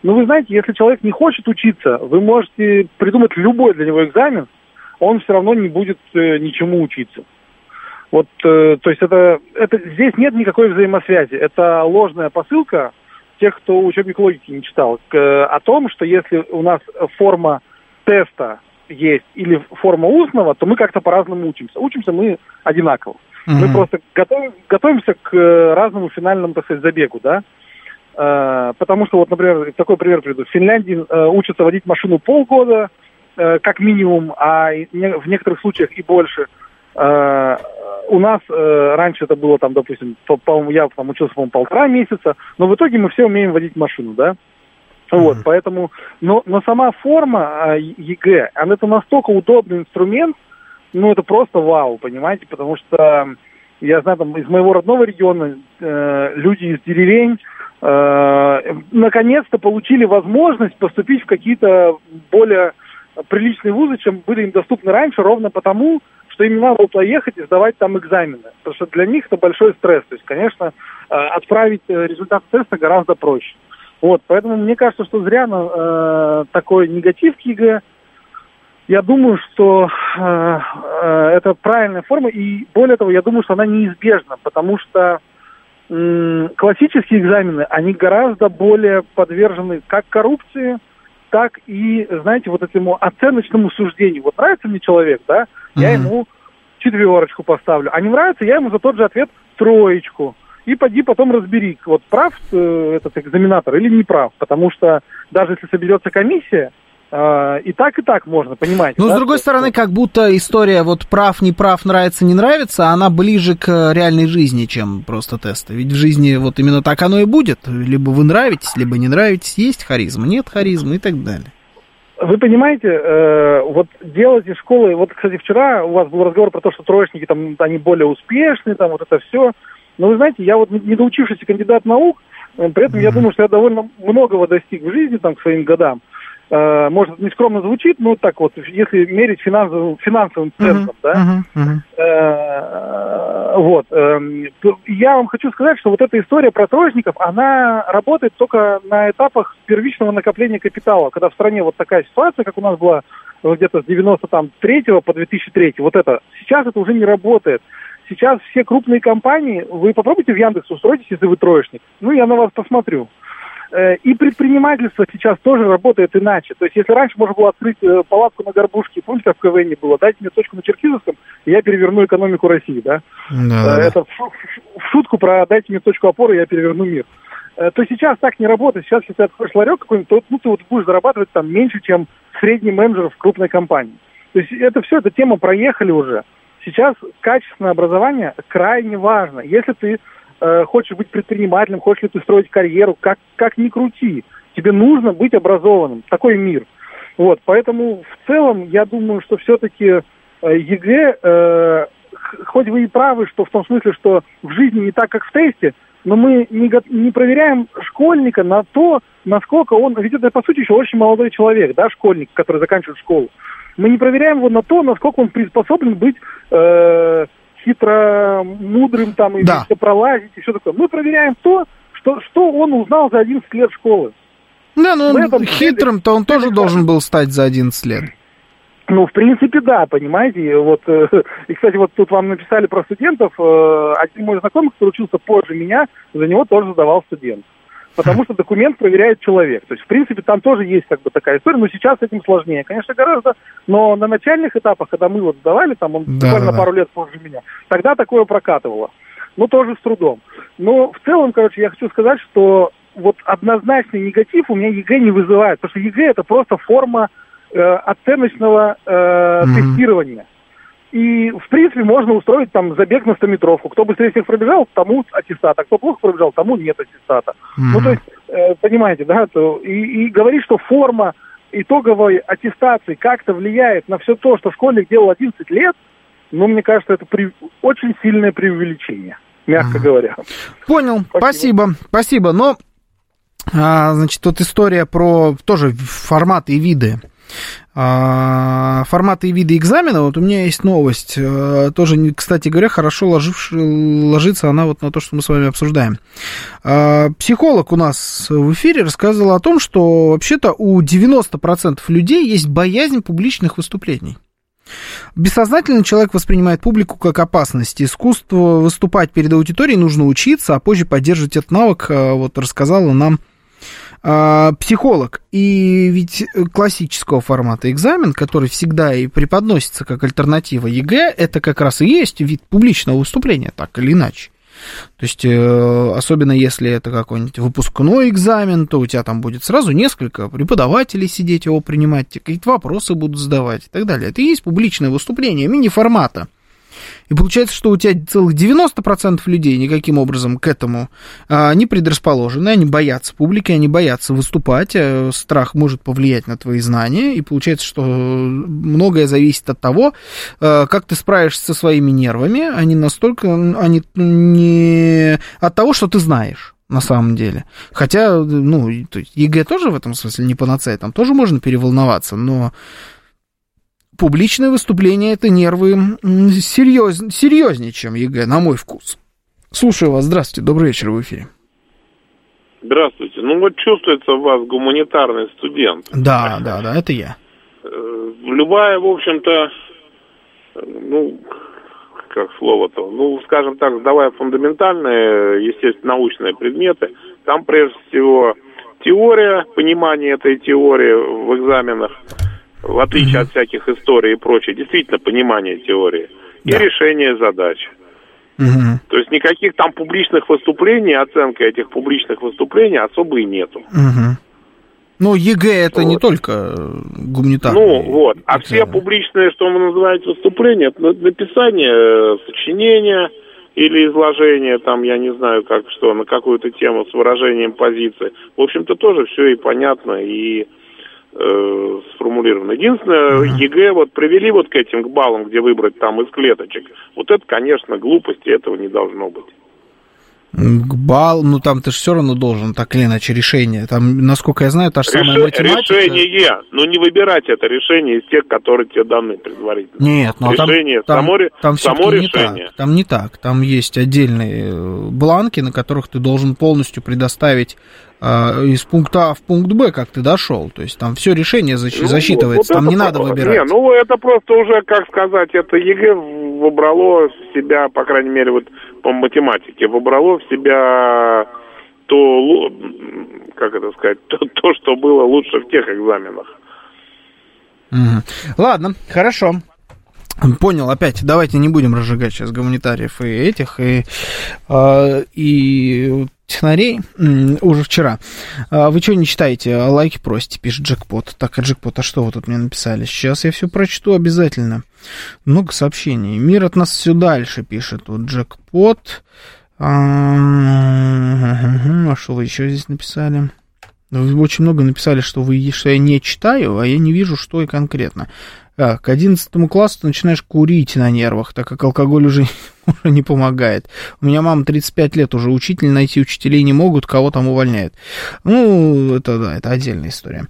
ну, вы знаете, если человек не хочет учиться, вы можете придумать любой для него экзамен, он все равно не будет ничему учиться. Вот, то есть это здесь нет никакой взаимосвязи. Это ложная посылка тех, кто учебник логики не читал, о том, что если у нас форма теста есть или форма устного, то мы как-то по-разному учимся. Учимся мы одинаково. Мы просто готовимся к разному финальному, так сказать, забегу, да? Потому что, вот, например, такой пример приведу. В Финляндии учатся водить машину полгода, как минимум, а в некоторых случаях и больше. У нас раньше это было, там, допустим, по-моему, я там учился, по-моему, 1,5 месяца, но в итоге мы все умеем водить машину, да? Вот, поэтому... Но сама форма ЕГЭ, она это настолько удобный инструмент, ну, это просто вау, понимаете, потому что, я знаю, там, из моего родного региона люди из деревень наконец-то получили возможность поступить в какие-то более приличные вузы, чем были им доступны раньше, ровно потому, что им надо было ехать и сдавать там экзамены, потому что для них это большой стресс. То есть, конечно, отправить результат теста гораздо проще. Вот, поэтому мне кажется, что зря такой негатив к ЕГЭ. Я думаю, что это правильная форма, и более того, я думаю, что она неизбежна, потому что классические экзамены, они гораздо более подвержены как коррупции, так и, знаете, вот этому оценочному суждению. Вот нравится мне человек, да, я ему 4 поставлю, а не нравится, я ему за тот же ответ 3. И поди потом разбери, вот прав этот экзаменатор или не прав, потому что даже если соберется комиссия, и так можно, понимаете. Но, да? С другой стороны, как будто история вот прав, не прав, нравится, не нравится, она ближе к реальной жизни, чем просто тесты. Ведь в жизни вот именно так оно и будет. Либо вы нравитесь, либо не нравитесь. Есть харизма, нет харизмы и так далее. Вы понимаете, вот делать из школы... Вот, кстати, вчера у вас был разговор про то, что троечники, там, они более успешны, там, вот это все. Но вы знаете, я вот недоучившийся кандидат наук, при этом я думаю, что я довольно многого достиг в жизни, там, к своим годам. Может, нескромно звучит, но так вот, если мерить финансовым центром, да, вот, я вам хочу сказать, что вот эта история про троечников, она работает только на этапах первичного накопления капитала, когда в стране вот такая ситуация, как у нас была где-то с 93 по 2003, вот это, сейчас это уже не работает. Сейчас все крупные компании, вы попробуйте в Яндекс устроитесь, если вы троечник, ну, я на вас посмотрю. И предпринимательство сейчас тоже работает иначе. То есть, если раньше можно было открыть палатку на горбушке, помните, как в КВН было, дайте мне точку на Черкизовском, и я переверну экономику России, да? Это в шутку про дайте мне точку опоры, я переверну мир. То сейчас так не работает. Сейчас, если ты откроешь ларек какой-нибудь, то ну, ты вот будешь зарабатывать там меньше, чем средний менеджер в крупной компании. То есть, это все, эта тема проехали уже. Сейчас качественное образование крайне важно. Если ты хочешь быть предпринимателем, хочешь ли ты строить карьеру, как ни крути. Тебе нужно быть образованным. Такой мир. Вот, поэтому в целом я думаю, что все-таки ЕГЭ, хоть вы и правы, что в том смысле, что в жизни не так, как в тесте, но мы не проверяем школьника на то, насколько он... Ведь это, по сути, еще очень молодой человек, да, школьник, который заканчивает школу. Мы не проверяем его на то, насколько он приспособлен быть... хитро мудрым там и все пролазить и все такое. Мы проверяем то, что он узнал за 11 лет школы. Да, но он хитрым-то он тоже должен был стать за 11 лет. Ну, в принципе, да, понимаете. Вот, и, кстати, вот тут вам написали про студентов. Один мой знакомый, который учился позже меня, за него тоже задавал студент. Потому что документ проверяет человек. То есть, в принципе, там тоже есть как бы такая история, но сейчас с этим сложнее. Конечно, гораздо, но на начальных этапах, когда мы вот сдавали, там он буквально пару лет позже меня, тогда такое прокатывало. Но тоже с трудом. Но в целом, короче, я хочу сказать, что вот однозначный негатив у меня ЕГЭ не вызывает. Потому что ЕГЭ это просто форма оценочного тестирования. И, в принципе, можно устроить там забег на 100-метровку. Кто быстрее всех пробежал, тому аттестат, а кто плохо пробежал, тому нет аттестата. Ну, то есть, понимаете, да, то, и говорить, что форма итоговой аттестации как-то влияет на все то, что школьник делал 11 лет, ну, мне кажется, это очень сильное преувеличение, мягко говоря. Понял, спасибо. Но, значит, вот история про тоже форматы и виды. Форматы и виды экзамена. Вот у меня есть новость. Тоже, кстати говоря, хорошо ложится она вот на то, что мы с вами обсуждаем. Психолог у нас в эфире рассказал о том, что вообще-то у 90% людей есть боязнь публичных выступлений. Бессознательно человек воспринимает публику как опасность. Искусство выступать перед аудиторией нужно учиться, а позже поддерживать этот навык, вот рассказала нам психолог. И ведь классического формата экзамен, который всегда и преподносится как альтернатива ЕГЭ, это как раз и есть вид публичного выступления, так или иначе. То есть, особенно если это какой-нибудь выпускной экзамен, то у тебя там будет сразу несколько преподавателей сидеть его принимать, какие-то вопросы будут задавать и так далее. Это и есть публичное выступление мини-формата. И получается, что у тебя целых 90% людей никаким образом к этому не предрасположены, они боятся публики, они боятся выступать, страх может повлиять на твои знания, и получается, что многое зависит от того, как ты справишься со своими нервами, они настолько, они не от того, что ты знаешь. На самом деле. Хотя, ну, ЕГЭ тоже в этом смысле не панацея, там тоже можно переволноваться, но публичное выступление — это нервы серьезнее, чем ЕГЭ, на мой вкус. Слушаю вас. Здравствуйте. Добрый вечер, в эфире. Здравствуйте. Ну вот чувствуется у вас гуманитарный студент. Да, да, да, это я. Любая, в общем-то, ну, как слово-то, ну, скажем так, сдавая фундаментальные, естественно, научные предметы, там прежде всего теория, понимание этой теории в экзаменах, в отличие от всяких историй и прочее, действительно понимание теории и решение задач. То есть никаких там публичных выступлений, оценка этих публичных выступлений особо и нету. Ну, ЕГЭ это вот. Не только гуманитарные. Ну, вот. А все публичные, что вы называете выступления, это написание сочинения или изложение, там, я не знаю, как что, на какую-то тему с выражением позиции. В общем-то, тоже все и понятно, и сформулировано. Единственное, ЕГЭ вот привели вот к этим, к баллам, где выбрать там из клеточек. Вот это, конечно, глупости, этого не должно быть. К балл, ну там ты же все равно должен так или иначе решение. Там, насколько я знаю, та же самая математика. Решение, но не выбирать это решение из тех, которые тебе даны предварительно. Нет, ну решение, там само решение. Так, там не так, там есть отдельные бланки, на которых ты должен полностью предоставить из пункта А в пункт Б, как ты дошел. То есть там все решение засчитывается, вот там не надо выбирать. Не, ну это просто уже, как сказать, это ЕГЭ выбрало в себя, по крайней мере, вот по математике, выбрало в себя то, как это сказать, то, что было лучше в тех экзаменах. Ладно, хорошо. Понял, опять, давайте не будем разжигать сейчас гуманитариев и этих, и технарей уже вчера. Вы что не читаете? Лайки просите, пишет Джекпот. Так, а Джекпот, а что вы тут мне написали? Сейчас я все прочту обязательно. Много сообщений. Мир от нас все дальше, пишет вот Джекпот. А что вы еще здесь написали? Вы очень много написали, что я не читаю, а я не вижу, что и конкретно. Так, к 11 классу ты начинаешь курить на нервах, так как алкоголь уже не помогает. У меня мама 35 лет уже учитель, найти учителей не могут, кого там увольняют. Ну, это да, это отдельная история.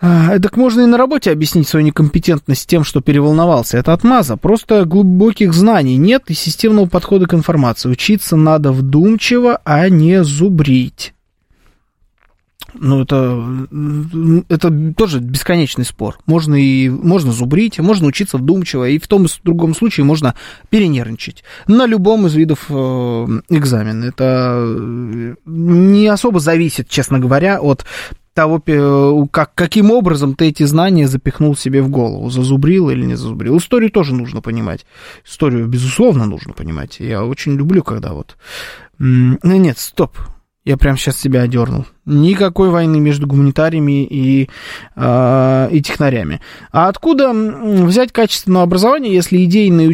Так можно и на работе объяснить свою некомпетентность тем, что переволновался. Это отмаза. Просто глубоких знаний нет и системного подхода к информации. Учиться надо вдумчиво, а не зубрить. Ну, это тоже бесконечный спор. Можно зубрить, можно учиться вдумчиво, и в том и в другом случае можно перенервничать. На любом из видов экзамена. Это не особо зависит, честно говоря, от того, каким образом ты эти знания запихнул себе в голову, зазубрил или не зазубрил. Историю тоже нужно понимать. Историю, безусловно, нужно понимать. Я очень люблю, когда вот... Нет, стоп. Я прямо сейчас себя одернул. Никакой войны между гуманитариями и технарями. А откуда взять качественное образование, если идейные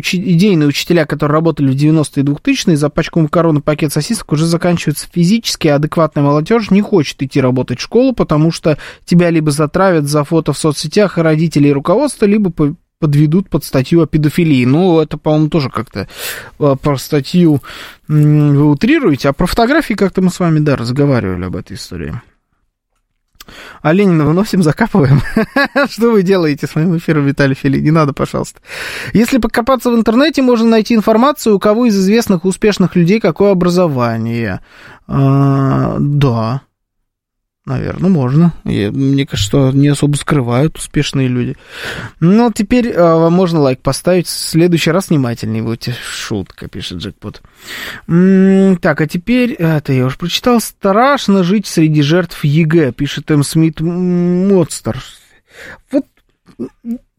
учителя, которые работали в 90-е и 2000-е, за пачку макарон и пакет сосисок уже заканчиваются физически, а адекватная молодежь не хочет идти работать в школу, потому что тебя либо затравят за фото в соцсетях родителей и руководства, либо подведут под статью о педофилии. Ну, это, по-моему, тоже как-то про статью вы утрируете, а про фотографии как-то мы с вами, да, разговаривали об этой истории. А Ленина выносим, закапываем. Что вы делаете с моим эфиром, Виталий Филин? Не надо, пожалуйста. Если покопаться в интернете, можно найти информацию, у кого из известных успешных людей какое образование. Да. Наверное, можно. И, мне кажется, что не особо скрывают успешные люди. Ну, теперь можно лайк поставить. В следующий раз внимательнее будете. Шутка, пишет Джекпот. Так, а теперь... Это я уже прочитал. Страшно жить среди жертв ЕГЭ, пишет М. Смит Моцтер. Вот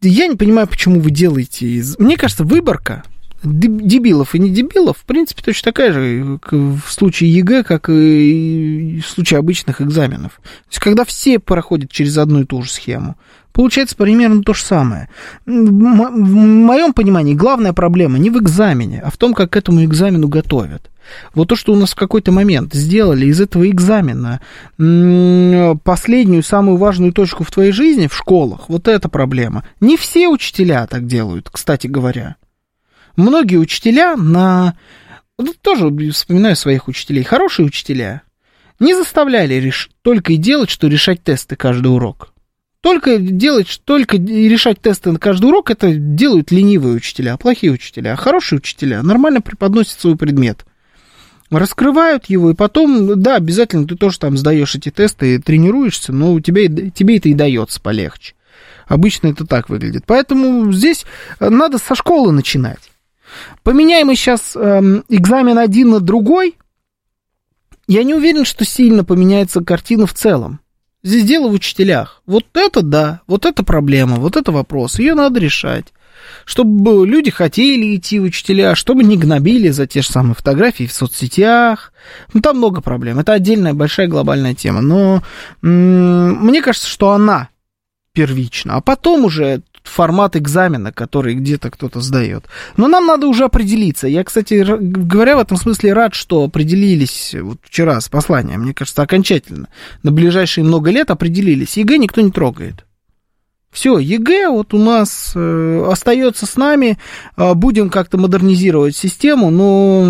я не понимаю, почему вы делаете... Мне кажется, выборка... дебилов и не дебилов, в принципе, точно такая же в случае ЕГЭ, как и в случае обычных экзаменов. То есть, когда все проходят через одну и ту же схему, получается примерно то же самое. В моем понимании, главная проблема не в экзамене, а в том, как к этому экзамену готовят. Вот то, что у нас в какой-то момент сделали из этого экзамена последнюю, самую важную точку в твоей жизни в школах, вот эта проблема. Не все учителя так делают, кстати говоря. Многие учителя Тоже вспоминаю своих учителей. Хорошие учителя не заставляли только и делать, что решать тесты каждый урок. Только и решать тесты на каждый урок — это делают ленивые учителя, плохие учителя. А хорошие учителя нормально преподносят свой предмет. Раскрывают его, и потом, да, обязательно ты тоже там сдаешь эти тесты и тренируешься, но тебе это и дается полегче. Обычно это так выглядит. Поэтому здесь надо со школы начинать. Поменяем мы сейчас экзамен один на другой, я не уверен, что сильно поменяется картина в целом. Здесь дело в учителях. Вот это да, вот это проблема, вот это вопрос, ее надо решать. Чтобы люди хотели идти в учителя, чтобы не гнобили за те же самые фотографии в соцсетях. Ну, там много проблем, это отдельная большая глобальная тема. Но мне кажется, что она первично, а потом уже... формат экзамена, который где-то кто-то сдает. Но нам надо уже определиться. Я, кстати говоря, в этом смысле рад, что определились вот вчера с посланием, мне кажется, окончательно. На ближайшие много лет определились. ЕГЭ никто не трогает. Все, ЕГЭ вот у нас остается с нами, будем как-то модернизировать систему, но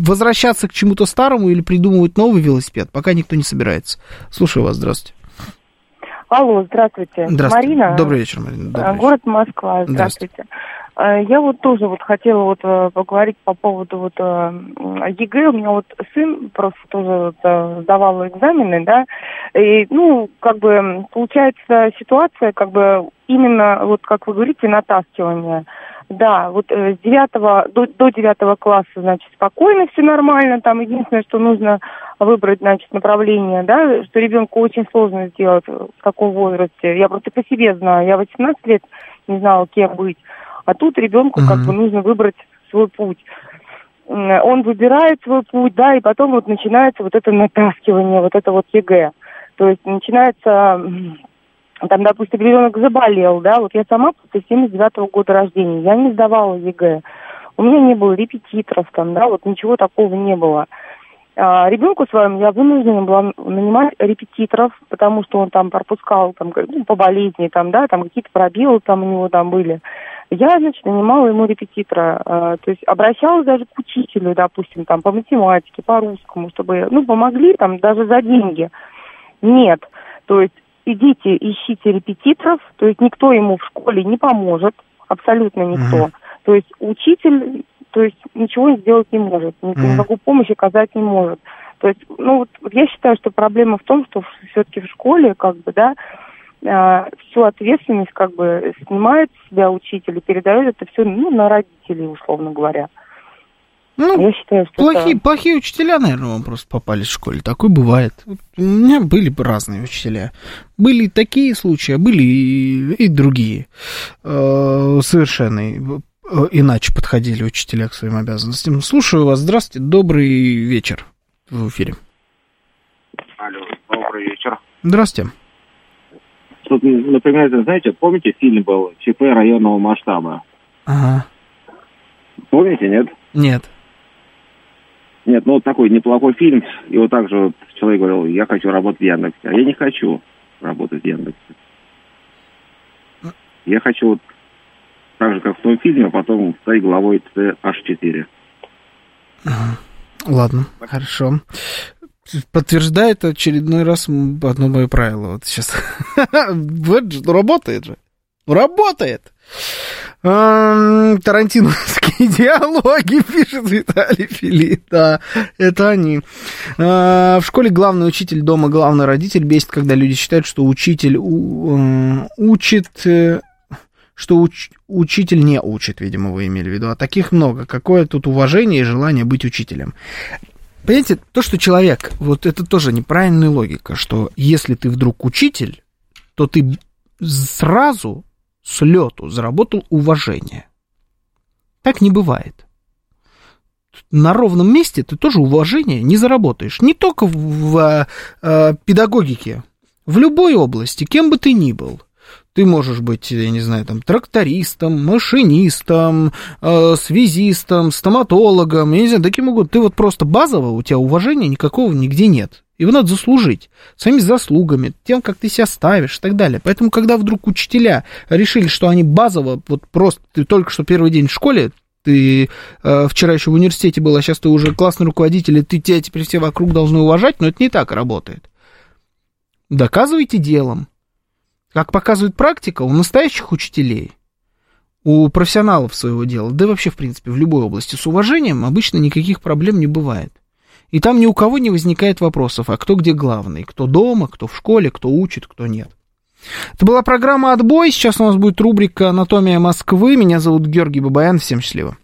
возвращаться к чему-то старому или придумывать новый велосипед пока никто не собирается. Слушаю вас, здравствуйте. Алло, здравствуйте. Здравствуйте. Марина. Добрый вечер, Марина. Добрый город вечер. Москва. Здравствуйте. Я вот тоже хотела поговорить по поводу ЕГЭ. У меня сын просто тоже сдавал экзамены, да. И, получается ситуация, именно, как вы говорите, натаскивание. Да, с 9 до 9 класса, значит, спокойно, все нормально, там единственное, что нужно выбрать, значит, направление, да, что ребенку очень сложно сделать в таком возрасте. Я просто по себе знаю, я 18 лет не знала, кем быть, а тут ребенку нужно выбрать свой путь. Он выбирает свой путь, да, и потом начинается это натаскивание, это ЕГЭ. То есть начинается... Там, допустим, ребенок заболел, да, я сама после 79-го года рождения, я не сдавала ЕГЭ, у меня не было репетиторов там, да, ничего такого не было. Ребенку своему я вынуждена была нанимать репетиторов, потому что он там пропускал по болезни, какие-то пробелы у него были. Я, нанимала ему репетитора, то есть обращалась даже к учителю, допустим, по математике, по русскому, чтобы, помогли даже за деньги. Нет, то есть идите, ищите репетиторов, то есть никто ему в школе не поможет, абсолютно никто. То есть учитель, ничего сделать не может, никакую помощь оказать не может. То есть, я считаю, что проблема в том, что все-таки в школе, всю ответственность, снимает с себя учитель и передает это все, на родителей, условно говоря. Я считаю, что плохие учителя, наверное, вам просто попались в школе. Такое бывает. У меня были разные учителя. Были такие случаи, а были и другие. Совершенно иначе подходили учителя к своим обязанностям. Слушаю вас. Здравствуйте. Добрый вечер. В эфире. Алло. Добрый вечер. Здравствуйте. Тут, например, помните, фильм был «ЧП районного масштаба»? Ага. Помните, нет? Нет. Нет, такой неплохой фильм. И также человек говорил, я хочу работать в Яндексе. А я не хочу работать в Яндексе. Я хочу так же, как в том фильме, а потом стать главой ТХ-4. Ладно, хорошо. Подтверждает очередной раз одно мое правило. Вот сейчас. Работает же. Работает! Тарантиновские диалоги, пишет Виталий Филипп. Да, это они. В школе главный учитель, дома главный родитель. Бесит, когда люди считают, что учитель учит... что учитель не учит, видимо, вы имели в виду. А таких много. Какое тут уважение и желание быть учителем. Понимаете, то, что человек... Вот это тоже неправильная логика, что если ты вдруг учитель, то ты сразу с лету заработал уважение. Так не бывает. На ровном месте ты тоже уважение не заработаешь. Не только в педагогике. В любой области, кем бы ты ни был. Ты можешь быть, я не знаю, там, трактористом, машинистом, связистом, стоматологом, я не знаю, таким угодно. Ты вот просто базово, у тебя уважения никакого нигде нет. Его надо заслужить своими заслугами, тем, как ты себя ставишь и так далее. Поэтому, когда вдруг учителя решили, что они базово, вот просто ты только что первый день в школе, ты вчера еще в университете был, а сейчас ты уже классный руководитель, и тебя теперь все вокруг должны уважать, но это не так работает. Доказывайте делом. Как показывает практика, у настоящих учителей, у профессионалов своего дела, да и вообще, в принципе, в любой области с уважением обычно никаких проблем не бывает. И там ни у кого не возникает вопросов, а кто где главный, кто дома, кто в школе, кто учит, кто нет. Это была программа «Отбой». Сейчас у нас будет рубрика «Анатомия Москвы». Меня зовут Георгий Бабаян. Всем счастливо.